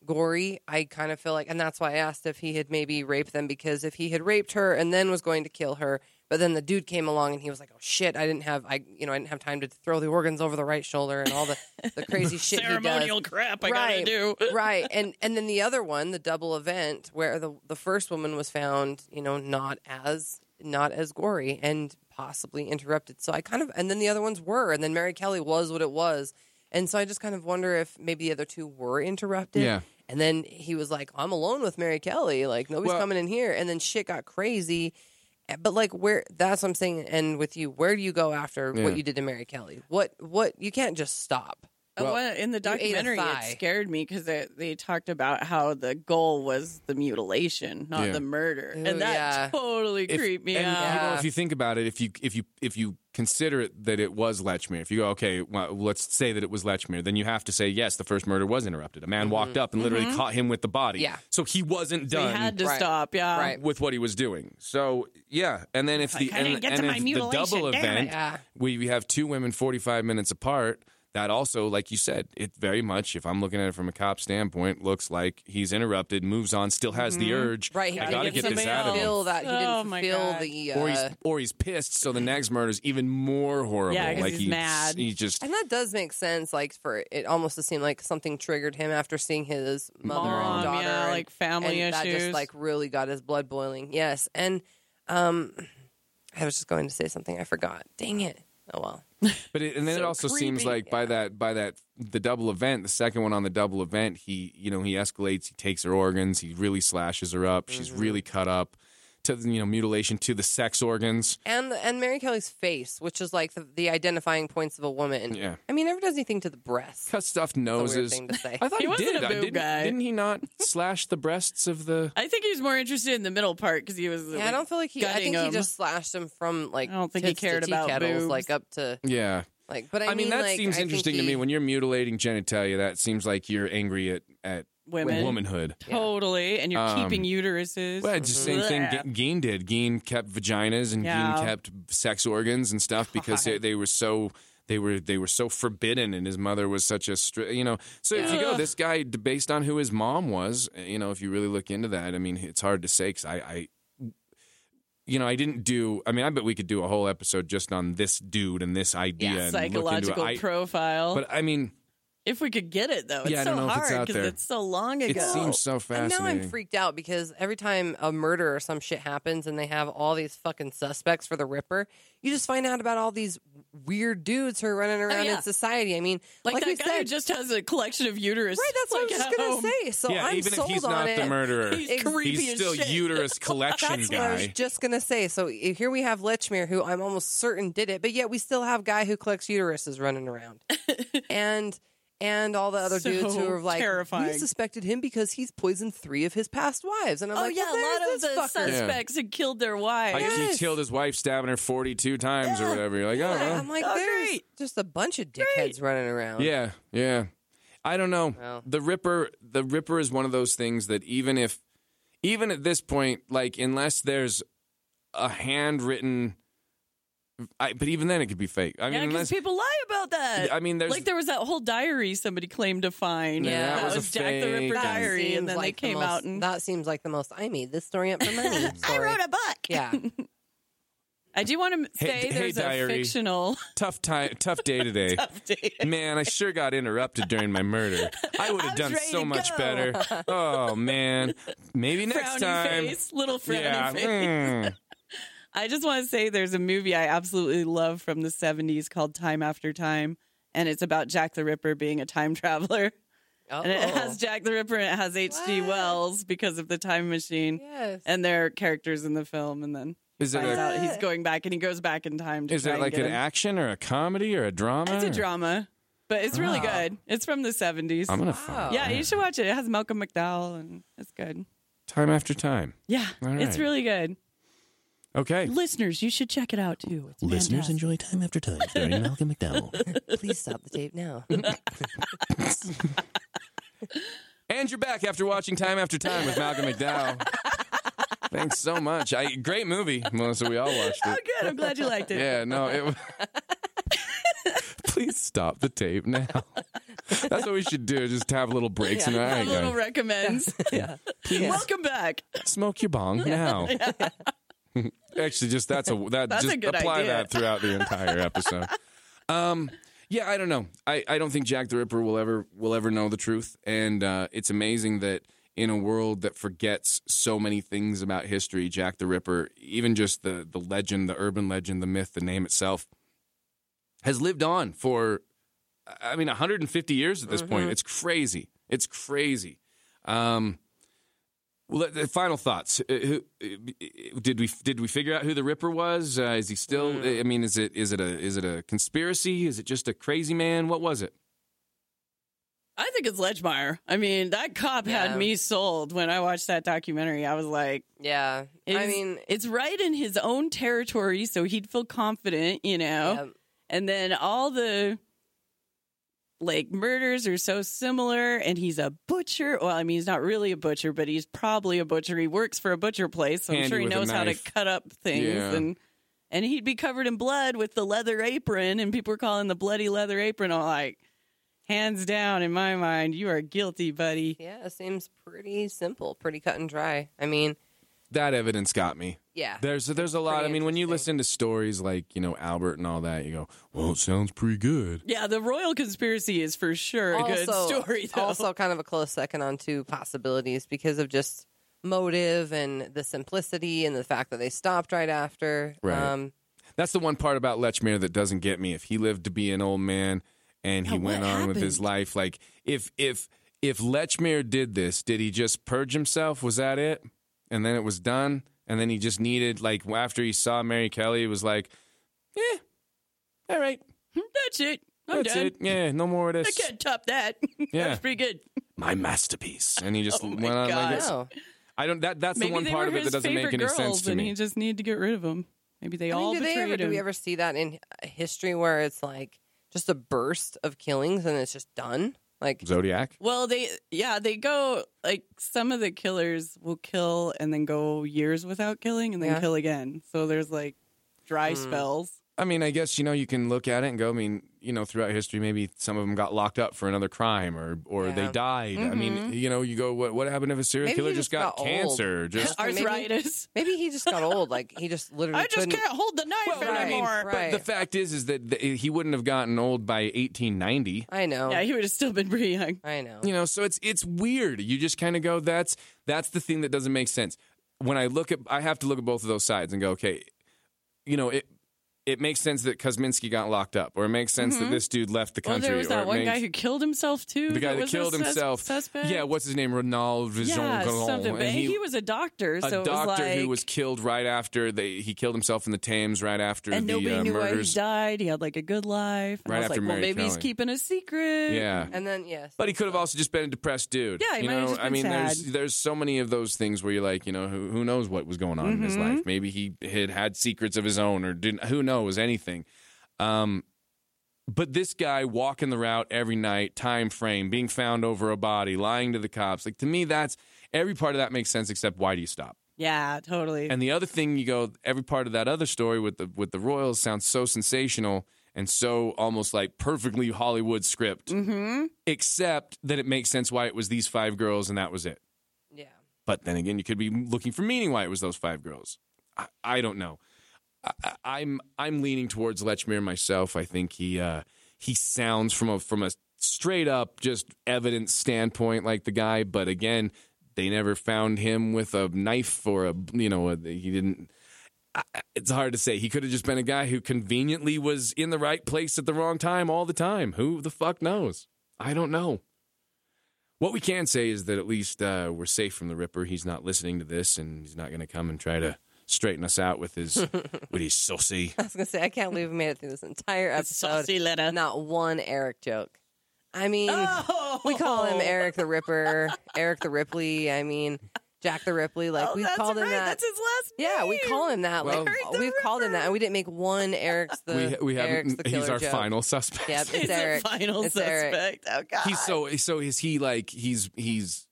gory. I kind of feel like, and that's why I asked if he had maybe raped them, because if he had raped her and then was going to kill her, but then the dude came along and he was like, "Oh shit, I didn't have I you know I didn't have time to throw the organs over the right shoulder and all the, the crazy shit ceremonial he does. crap I right, gotta do." Right, and and then the other one, the double event, where the the first woman was found, you know, not as not as gory and possibly interrupted. So I kind of and then the other ones were, and then Mary Kelly was what it was, and so I just kind of wonder if maybe the other two were interrupted. Yeah. And then he was like, "I'm alone with Mary Kelly, like nobody's well, coming in here," and then shit got crazy. But like where that's what I'm saying, and with you, where do you go after yeah. what you did to Mary Kelly? What what you can't just stop. Well, in the documentary, it scared me because they, they talked about how the goal was the mutilation, not yeah. the murder, Ooh, and that yeah. totally if, creeped me and, out. You know, if you think about it, if you if you if you consider it that it was Lechmere, if you go, okay, well, let's say that it was Lechmere, then you have to say yes, the first murder was interrupted. A man mm-hmm. walked up and mm-hmm. literally caught him with the body. Yeah, so he wasn't done. So he had to right. stop. Yeah, right. with what he was doing. So yeah, and then if like, the and, and if the double event, yeah. we, we have two women forty-five minutes apart. That also, like you said, it very much, if I'm looking at it from a cop standpoint, looks like he's interrupted, moves on, still has mm-hmm. the urge. Right. He I got to get this out of him. That. He oh didn't feel the... Uh... Or, he's, or he's pissed, so the next murder is even more horrible. Yeah, like he's, he's mad. He just... And that does make sense, like, for it almost to seem like something triggered him after seeing his mother Mom, and daughter. Yeah, and, like family and issues. That just, like, really got his blood boiling. Yes. And um, I was just going to say something. I forgot. Dang it. Oh, well. But it, and then so it also creepy. seems like yeah. by that by that the double event, the second one on the double event, he you know he escalates, he takes her organs, he really slashes her up, mm-hmm. she's really cut up, to you know mutilation to the sex organs, and and Mary Kelly's face, which is like the, the identifying points of a woman. Yeah, I mean, never does anything to the breasts. Cut stuffed noses. That's a weird thing to say. I thought he, he did. A boob didn't, guy. didn't he not slash the breasts of the? I think he was more interested in the middle part because he was. Yeah, like, I don't feel like he. I think him. he just slashed him from like. I don't think he cared about boobs. Like up to yeah. Like, but I, I mean, mean, that like, seems I interesting he... to me. When you're mutilating genitalia, that seems like you're angry at at women. Womanhood. Totally. And you're um, keeping uteruses. Well, it's the same Blech. thing Gein did. Gein kept vaginas and yeah. Gein kept sex organs and stuff because they, they were so... They were they were so forbidden, and his mother was such a str- you know. So if you go, this guy, based on who his mom was, you know, if you really look into that, I mean, it's hard to say because I, I, you know, I didn't do. I mean, I bet we could do a whole episode just on this dude and this idea, yeah, and psychological look into it. I, profile. But I mean, if we could get it though, it's yeah, so I don't know hard because it's, it's so long ago. It seems so fascinating. And now I'm freaked out because every time a murder or some shit happens, and they have all these fucking suspects for the Ripper, you just find out about all these weird dudes who are running around oh, yeah. in society. I mean, like, like that we guy said, who just has a collection of uterus. Right, that's what like I was just gonna say. So yeah, I'm even sold if he's not it. the murderer, he's, he's still shit. uterus collection that's guy. That's what I was just gonna say. So here we have Lechmere, who I'm almost certain did it, but yet we still have guy who collects uteruses running around, and. And all the other so dudes who are like, terrifying. We suspected him because he's poisoned three of his past wives. And I'm oh, like, yeah, well, a lot of the fucker. suspects yeah. had killed their wives. Like yes. he killed his wife, stabbing her forty-two times yeah. or whatever. You're like, yeah. oh, I'm like, oh, there's great. just a bunch of dickheads great. running around. Yeah, yeah. I don't know. Well. The Ripper, the Ripper is one of those things that even if, even at this point, like unless there's a handwritten. I, but even then, it could be fake. I mean, yeah, because people lie about that. I mean, there's like there was that whole diary somebody claimed to find. Yeah, that, that was, was Jack the Ripper diary, and then like they came the most, out and that seems like the most I made this story up for money. I wrote a book. Yeah, I do want to say hey, there's hey, a diary. fictional tough time, tough day today. Tough day. Man, I sure got interrupted during my murder. I would have done so much go. better. Oh man, maybe next frowny time. Face, little frowny yeah. face. Mm. I just want to say there's a movie I absolutely love from the seventies called Time After Time, and it's about Jack the Ripper being a time traveler. Oh. And it has Jack the Ripper and it has H G. Wells because of the time machine. Yes. And there are characters in the film, and then is it finds a, out he's going back, and he goes back in time. To is it like an him. action or a comedy or a drama? It's a drama, but it's really wow. good. It's from the seventies. I'm gonna wow. yeah, you should watch it. It has Malcolm McDowell, and it's good. Time After Time. Yeah, right. It's really good. Okay. Listeners, you should check it out, too. It's Listeners, fantastic. Enjoy Time After Time starring Malcolm McDowell. Please stop the tape now. And you're back after watching Time After Time with Malcolm McDowell. Thanks so much. I, great movie, Melissa. We all watched it. Oh, good. I'm glad you liked it. Yeah, no. It, please stop the tape now. That's what we should do. Just have little breaks. Yeah, and have little go. recommends. Yeah. Yeah. Welcome back. Smoke your bong now. Yeah. Yeah. Actually, just that's a that that's just a good apply idea. that throughout the entire episode. um, yeah, I don't know. I, I don't think Jack the Ripper will ever will ever know the truth, and uh, it's amazing that in a world that forgets so many things about history, Jack the Ripper, even just the the legend, the urban legend, the myth, the name itself, has lived on for, I mean, one hundred fifty years at this mm-hmm. point. It's crazy. It's crazy. Um, Well, the final thoughts. Who, did we did we figure out who the Ripper was? Uh, is he still? Mm. I mean, is it is it a is it a conspiracy? Is it just a crazy man? What was it? I think it's Lechmere. I mean, that cop yeah. had me sold when I watched that documentary. I was like, yeah. I mean, it's right in his own territory, so he'd feel confident, you know. Yeah. And then all the. Like, murders are so similar, and he's a butcher. Well, I mean, he's not really a butcher, but he's probably a butcher. He works for a butcher place, so I'm Handy sure he knows how to cut up things. Yeah. And and he'd be covered in blood with the leather apron, and people were calling the bloody leather apron. All like, hands down, in my mind, you are guilty, buddy. Yeah, it seems pretty simple, pretty cut and dry. I mean... That evidence got me. Yeah. There's there's a lot. I mean, when you listen to stories like, you know, Albert and all that, you go, well, it sounds pretty good. Yeah, the royal conspiracy is for sure a also, good story, though. Also kind of a close second on two possibilities because of just motive and the simplicity and the fact that they stopped right after. Right. Um, That's the one part about Lechmere that doesn't get me. If he lived to be an old man and he went on happened? with his life, like, if, if, if Lechmere did this, did he just purge himself? Was that it? And then it was done, and then he just needed, like, after he saw Mary Kelly, he was like, eh, all right. That's it. I'm That's done. it. Yeah, no more of this. I can't top that. Yeah. That was pretty good. My masterpiece. And he just oh went on God. like this. Oh. I don't, that, that's Maybe the one part of it that doesn't make any girls, sense to and me. He just needed to get rid of them. Maybe they I all mean, do betrayed they ever, him. Do we ever see that in history where it's, like, just a burst of killings and it's just done? Like Zodiac? Well, they yeah, they go like some of the killers will kill and then go years without killing and then yeah. kill again. So there's like dry mm. spells. I mean, I guess, you know, you can look at it and go, I mean, you know, throughout history, maybe some of them got locked up for another crime or, or yeah. they died. Mm-hmm. I mean, you know, you go, what what happened if a serial maybe killer just, just got, got cancer? Just arthritis. Maybe, maybe he just got old. Like, he just literally I couldn't... just can't hold the knife well, right, anymore. Right. But the fact is, is that the, he wouldn't have gotten old by eighteen ninety. I know. Yeah, he would have still been pretty young. I know. You know, so it's it's weird. You just kind of go, that's that's the thing that doesn't make sense. When I look at, I have to look at both of those sides and go, okay, you know, it, It makes sense that Kosminski got locked up, or it makes sense mm-hmm. that this dude left the country. Well, there was that or one makes... guy who killed himself, too. The guy that, that killed himself. Suspect? Yeah, what's his name? Ronald Vision. Yeah, he, he was a doctor, so A it doctor was like... who was killed right after, they, he killed himself in the Thames right after and the murders. And nobody knew uh, why he died. He had, like, a good life. And right I was after like, Mary well, maybe Kelly. He's keeping a secret. Yeah. And then, yes. But he could have also just been a depressed dude. Yeah, he you might know? Have just been I mean, sad. There's, there's so many of those things where you're like, you know, who, who knows what was going on mm-hmm. in his life. Maybe he had had secrets of his own, or didn't. Who knows? Was anything. Um, but this guy walking the route every night, time frame, being found over a body, lying to the cops. Like, to me, that's every part of that makes sense, except why do you stop? Yeah, totally. And the other thing you go, every part of that other story with the with the Royals sounds so sensational and so almost like perfectly Hollywood script, mm-hmm. except that it makes sense why it was these five girls and that was it. Yeah. But then again, you could be looking for meaning why it was those five girls. I, I don't know. I, I'm I'm leaning towards Lechmere myself. I think he uh, he sounds from a from a straight up just evidence standpoint like the guy, but again, they never found him with a knife or a you know a, he didn't. I, it's hard to say. He could have just been a guy who conveniently was in the right place at the wrong time all the time. Who the fuck knows? I don't know. What we can say is that at least uh, we're safe from the Ripper. He's not listening to this, and he's not going to come and try to straighten us out with his with his saucy. I was going to say, I can't believe we made it through this entire episode. Saucy letter. Not one Eric joke. I mean, oh! we call him Eric the Ripper, Eric the Ripley. I mean, Jack the Ripley. Like, oh, we've called him right. that. That's his last name. Yeah, we call him that. Well, like, we've Ripper. Called him that. And we didn't make one Eric's the, we, we Eric's the killer He's our joke. Final suspect. Yep, it's he's Eric. Final it's suspect. Eric. Oh, God. He's so, so is he like, he's, he's,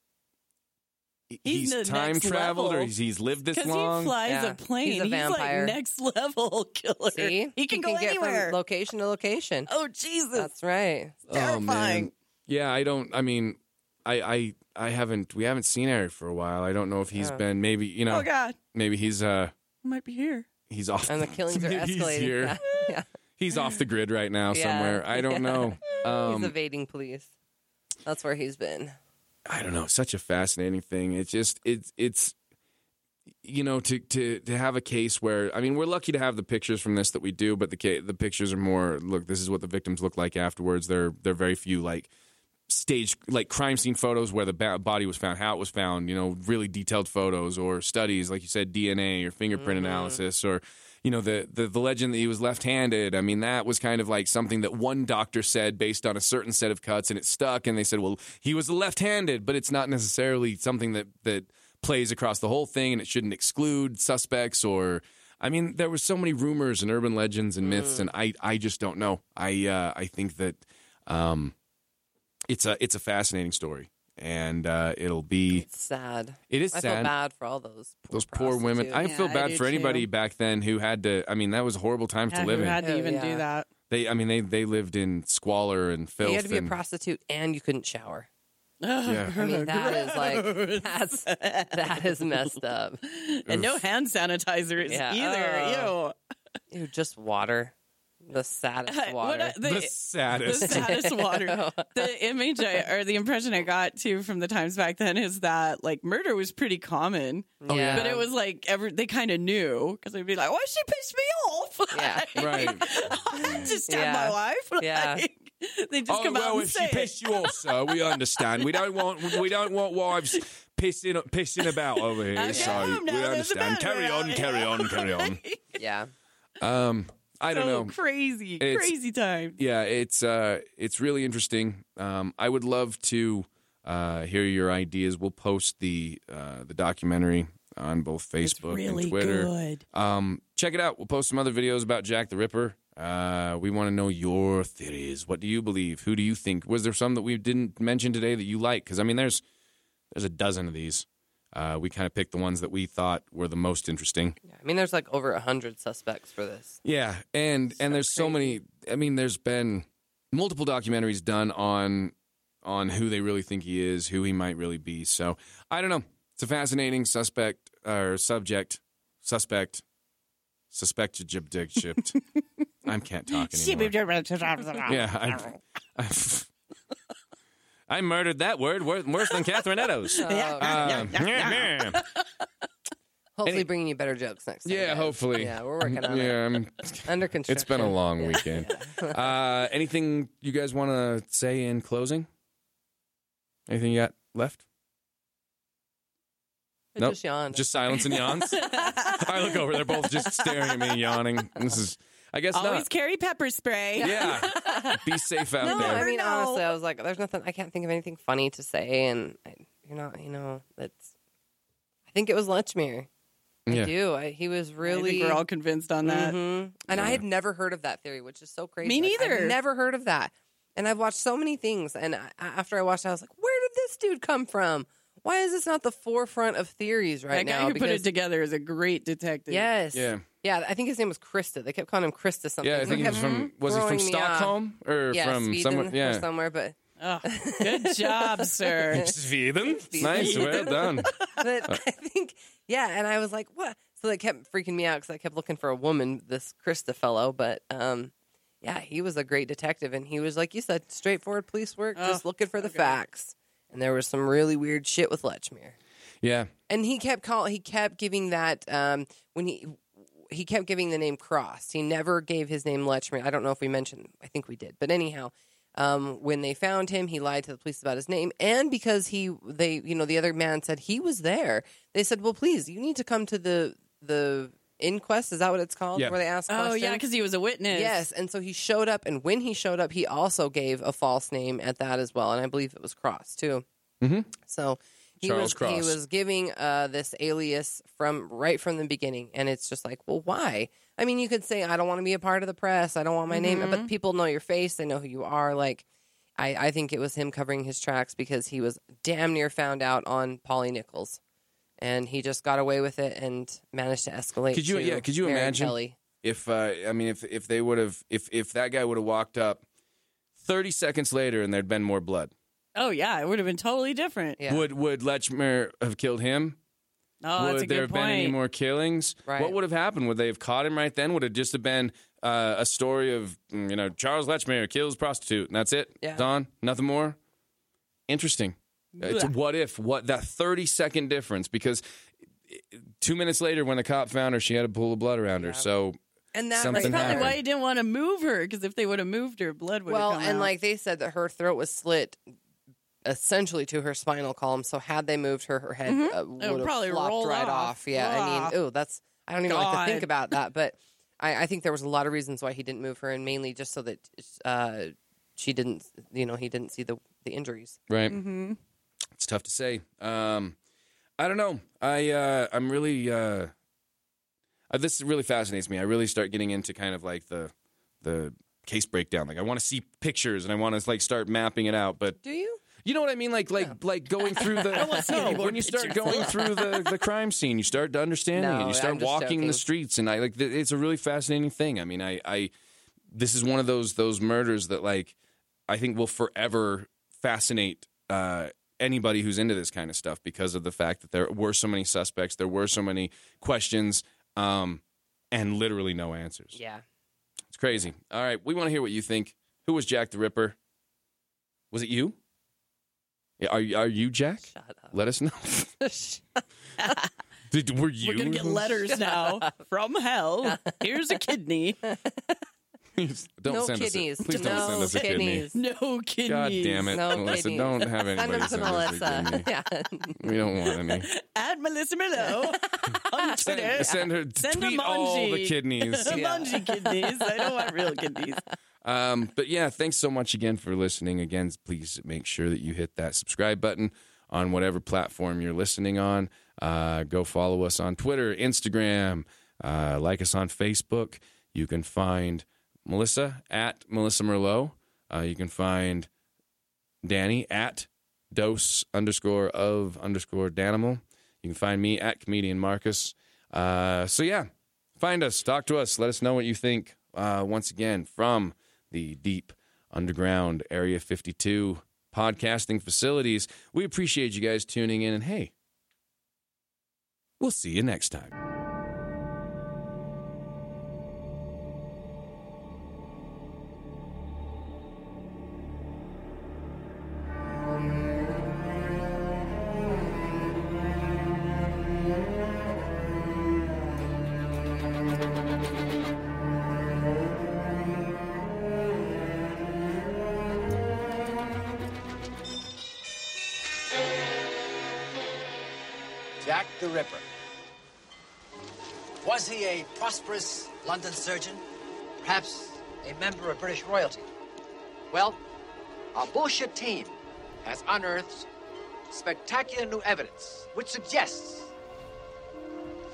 He's, he's time traveled, level. Or he's, he's lived this long. He flies yeah. a plane. He's a vampire. He's like next level killer. See? He can he go can anywhere, from location to location. Oh Jesus, that's right. It's terrifying. Oh, man. Yeah, I don't. I mean, I, I, I haven't. We haven't seen Eric for a while. I don't know if he's yeah. been. Maybe you know. Oh God. Maybe he's. Uh, he might be here. He's off. And the killings are escalating. Here. Yeah. Yeah. He's off the grid right now yeah. somewhere. I don't yeah. know. Um, he's evading police. That's where he's been. I don't know, such a fascinating thing. It's just, it's, it's, you know, to, to, to have a case where, I mean, we're lucky to have the pictures from this that we do, but the ca- the pictures are more, look, this is what the victims look like afterwards. There, there are very few, like, staged, like, crime scene photos where the ba- body was found, how it was found, you know, really detailed photos or studies, like you said, D N A or fingerprint mm-hmm. analysis or... You know, the, the the legend that he was left-handed, I mean, that was kind of like something that one doctor said based on a certain set of cuts, and it stuck, and they said, well, he was left-handed, but it's not necessarily something that, that plays across the whole thing, and it shouldn't exclude suspects or... I mean, there were so many rumors and urban legends and myths, mm. and I, I just don't know. I uh, I think that um, it's a it's a fascinating story. And uh, it'll be it's sad. It is I sad. I feel bad for all those poor those poor women. I yeah, feel bad I for anybody too. Back then who had to. I mean, that was horrible times yeah, to live who in. Had to even yeah. do that. They, I mean, they they lived in squalor and filth. You had to be and, a prostitute, and you couldn't shower. Yeah. I mean, that is like that's that is messed up. And no hand sanitizer yeah. either. Oh. Ew. Ew, just water. The saddest water. Uh, the, the saddest. The saddest water. The image I, or the impression I got to from the times back then is that like murder was pretty common. Oh, yeah. But it was like every, they kind of knew because they'd be like, why she pissed me off? Yeah. Right. I just stabbed yeah. my wife. Like, yeah. They just oh, come well, out and if say she pissed you off, sir, we understand. We don't want we don't want wives pissing pissing about over here. Okay, so I'm we understand. Carry on, right carry on, carry on, carry on. Yeah. Um I don't so know. Crazy, it's, crazy time. Yeah, it's uh, it's really interesting. Um, I would love to uh, hear your ideas. We'll post the uh, the documentary on both Facebook really and Twitter. Good. Um, check it out. We'll post some other videos about Jack the Ripper. Uh, we want to know your theories. What do you believe? Who do you think? Was there some that we didn't mention today that you like? Because, I mean, there's there's a dozen of these. Uh, we kind of picked the ones that we thought were the most interesting. Yeah, I mean, there's like over one hundred suspects for this. Yeah, and, and there's so many. I mean, there's been multiple documentaries done on on who they really think he is, who he might really be. So, I don't know. It's a fascinating suspect, or subject, suspect, suspected, gypped. I can't talk anymore. Yeah, I, I, I murdered that word worse than Catherine Eddowes. Oh, um, yeah, yeah. Hopefully Any, bringing you better jokes next time. Yeah, guys. Hopefully. Yeah, we're working on yeah, it. I'm, Under construction. It's been a long yeah. weekend. Yeah. Uh, anything you guys want to say in closing? Anything you got left? I nope. just yawned. Just silence and yawns? I look over. They're both just staring at me, yawning. This is... I guess Always not. Carry pepper spray. Yeah. Be safe out no, there. I mean, no. honestly, I was like, there's nothing, I can't think of anything funny to say. And I, you're not, you know, that's, I think it was Lechmere. Yeah. I do. I, he was really. I think we're all convinced on that. Mm-hmm. And yeah. I had never heard of that theory, which is so crazy. Me neither. Like, I've never heard of that. And I've watched so many things. And I, after I watched it, I was like, where did this dude come from? Why is this not the forefront of theories right now? That guy now? who because, put it together is a great detective. Yes. Yeah. Yeah, I think his name was Krista. They kept calling him Krista something. Yeah, I think he was from, was he from Stockholm? Or yeah, from Sweden somewhere? Yeah, or somewhere, but... Oh, good job, sir. Sweden? Sweden. Nice, well done. But I think, yeah, and I was like, what? So they kept freaking me out because I kept looking for a woman, this Krista fellow, but... um yeah, he was a great detective, and he was, like you said, straightforward police work, oh, just looking for the okay. facts. And there was some really weird shit with Lechmere. Yeah. And he kept call, he kept giving that... um when he... He kept giving the name Cross. He never gave his name Lechmere. I don't know if we mentioned. I think we did. But anyhow, um, when they found him, he lied to the police about his name. And because he, they, you know, the other man said he was there. They said, "Well, please, you need to come to the the inquest." Is that what it's called? Yeah. Where they asked questions. Oh yeah, because he was a witness. Yes, and so he showed up. And when he showed up, he also gave a false name at that as well. And I believe it was Cross too. Mm-hmm. So. He Charles was, Cross. He was giving uh, this alias from right from the beginning, and it's just like, well, why? I mean, you could say, I don't want to be a part of the press. I don't want my mm-hmm. name, but people know your face. They know who you are. Like, I, I think it was him covering his tracks because he was damn near found out on Polly Nichols, and he just got away with it and managed to escalate. Could you, to yeah? Could you Mary imagine Kelly. if uh, I mean, if if they would have, if if that guy would have walked up thirty seconds later, and there'd been more blood. Oh, yeah. It would have been totally different. Yeah. Would would Lechmere have killed him? Oh, that's a good point. Would there have been any more killings? Right. What would have happened? Would they have caught him right then? Would it just have been uh, a story of, you know, Charles Lechmere kills prostitute, and that's it? Yeah. It's on? Nothing more? Interesting. It's what if? What that thirty-second difference? Because two minutes later, when the cop found her, she had a pool of blood around yeah. her, so... And that, that's probably happened. Why he didn't want to move her, because if they would have moved her, blood would well, have come Well, and out. Like they said that her throat was slit... essentially to her spinal column, so had they moved her, her head mm-hmm. uh, would have probably flopped right off. off. Yeah, ah. I mean, ooh, that's, I don't even God. like to think about that, but I, I think there was a lot of reasons why he didn't move her, and mainly just so that uh, she didn't, you know, he didn't see the, the injuries. Right. Mm-hmm. It's tough to say. Um, I don't know. I, uh, I'm really, uh, uh, this really fascinates me. I really start getting into kind of like the, the case breakdown. Like I want to see pictures and I want to like start mapping it out, but. Do you? You know what I mean? Like, like, no. like going through the. I want no, when you start pictures. going through the, the crime scene, you start understanding no, it. You start walking joking. the streets, and I like. The, it's a really fascinating thing. I mean, I, I, this is one of those those murders that like, I think will forever fascinate uh, anybody who's into this kind of stuff because of the fact that there were so many suspects, there were so many questions, um, and literally no answers. Yeah, it's crazy. All right, we want to hear what you think. Who was Jack the Ripper? Was it you? Are you, are you Jack? Shut up. Let us know. Did, were you? We're going to get letters Shut now up. From hell. Here's a kidney. Please don't no send kidneys. Us a, please no don't send us a kidney. No kidneys. God damn it. No Melissa, kidneys. Don't have anybody send us a kidney. Yeah. We don't want any. Add Melissa Mello on Twitter. Send, send her send tweet a all the kidneys. Yeah. Mungie kidneys. I don't want real kidneys. Um, but yeah, thanks so much again for listening. Again, please make sure that you hit that subscribe button on whatever platform you're listening on. Uh, go follow us on Twitter, Instagram, uh, like us on Facebook. You can find Melissa at Melissa Merlot. Uh, you can find Danny at dose underscore of underscore Danimal. You can find me at Comedian Marcus. Uh, so, yeah, find us, talk to us, let us know what you think. Uh, once again, from the deep underground Area fifty-two podcasting facilities, we appreciate you guys tuning in. And, hey, we'll see you next time. Jack the Ripper. Was he a prosperous London surgeon? Perhaps a member of British royalty? Well, a bullshit team has unearthed spectacular new evidence which suggests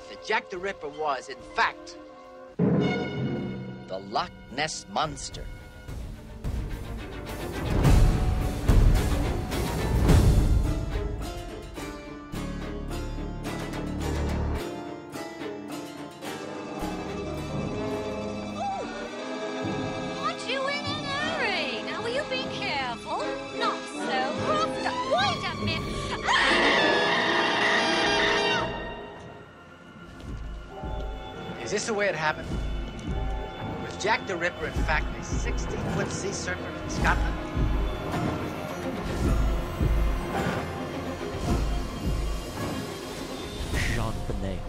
that Jack the Ripper was, in fact, the Loch Ness Monster. The way it happened? Was Jack the Ripper, in fact, a sixty-foot sea serpent from Scotland? Jean Benet.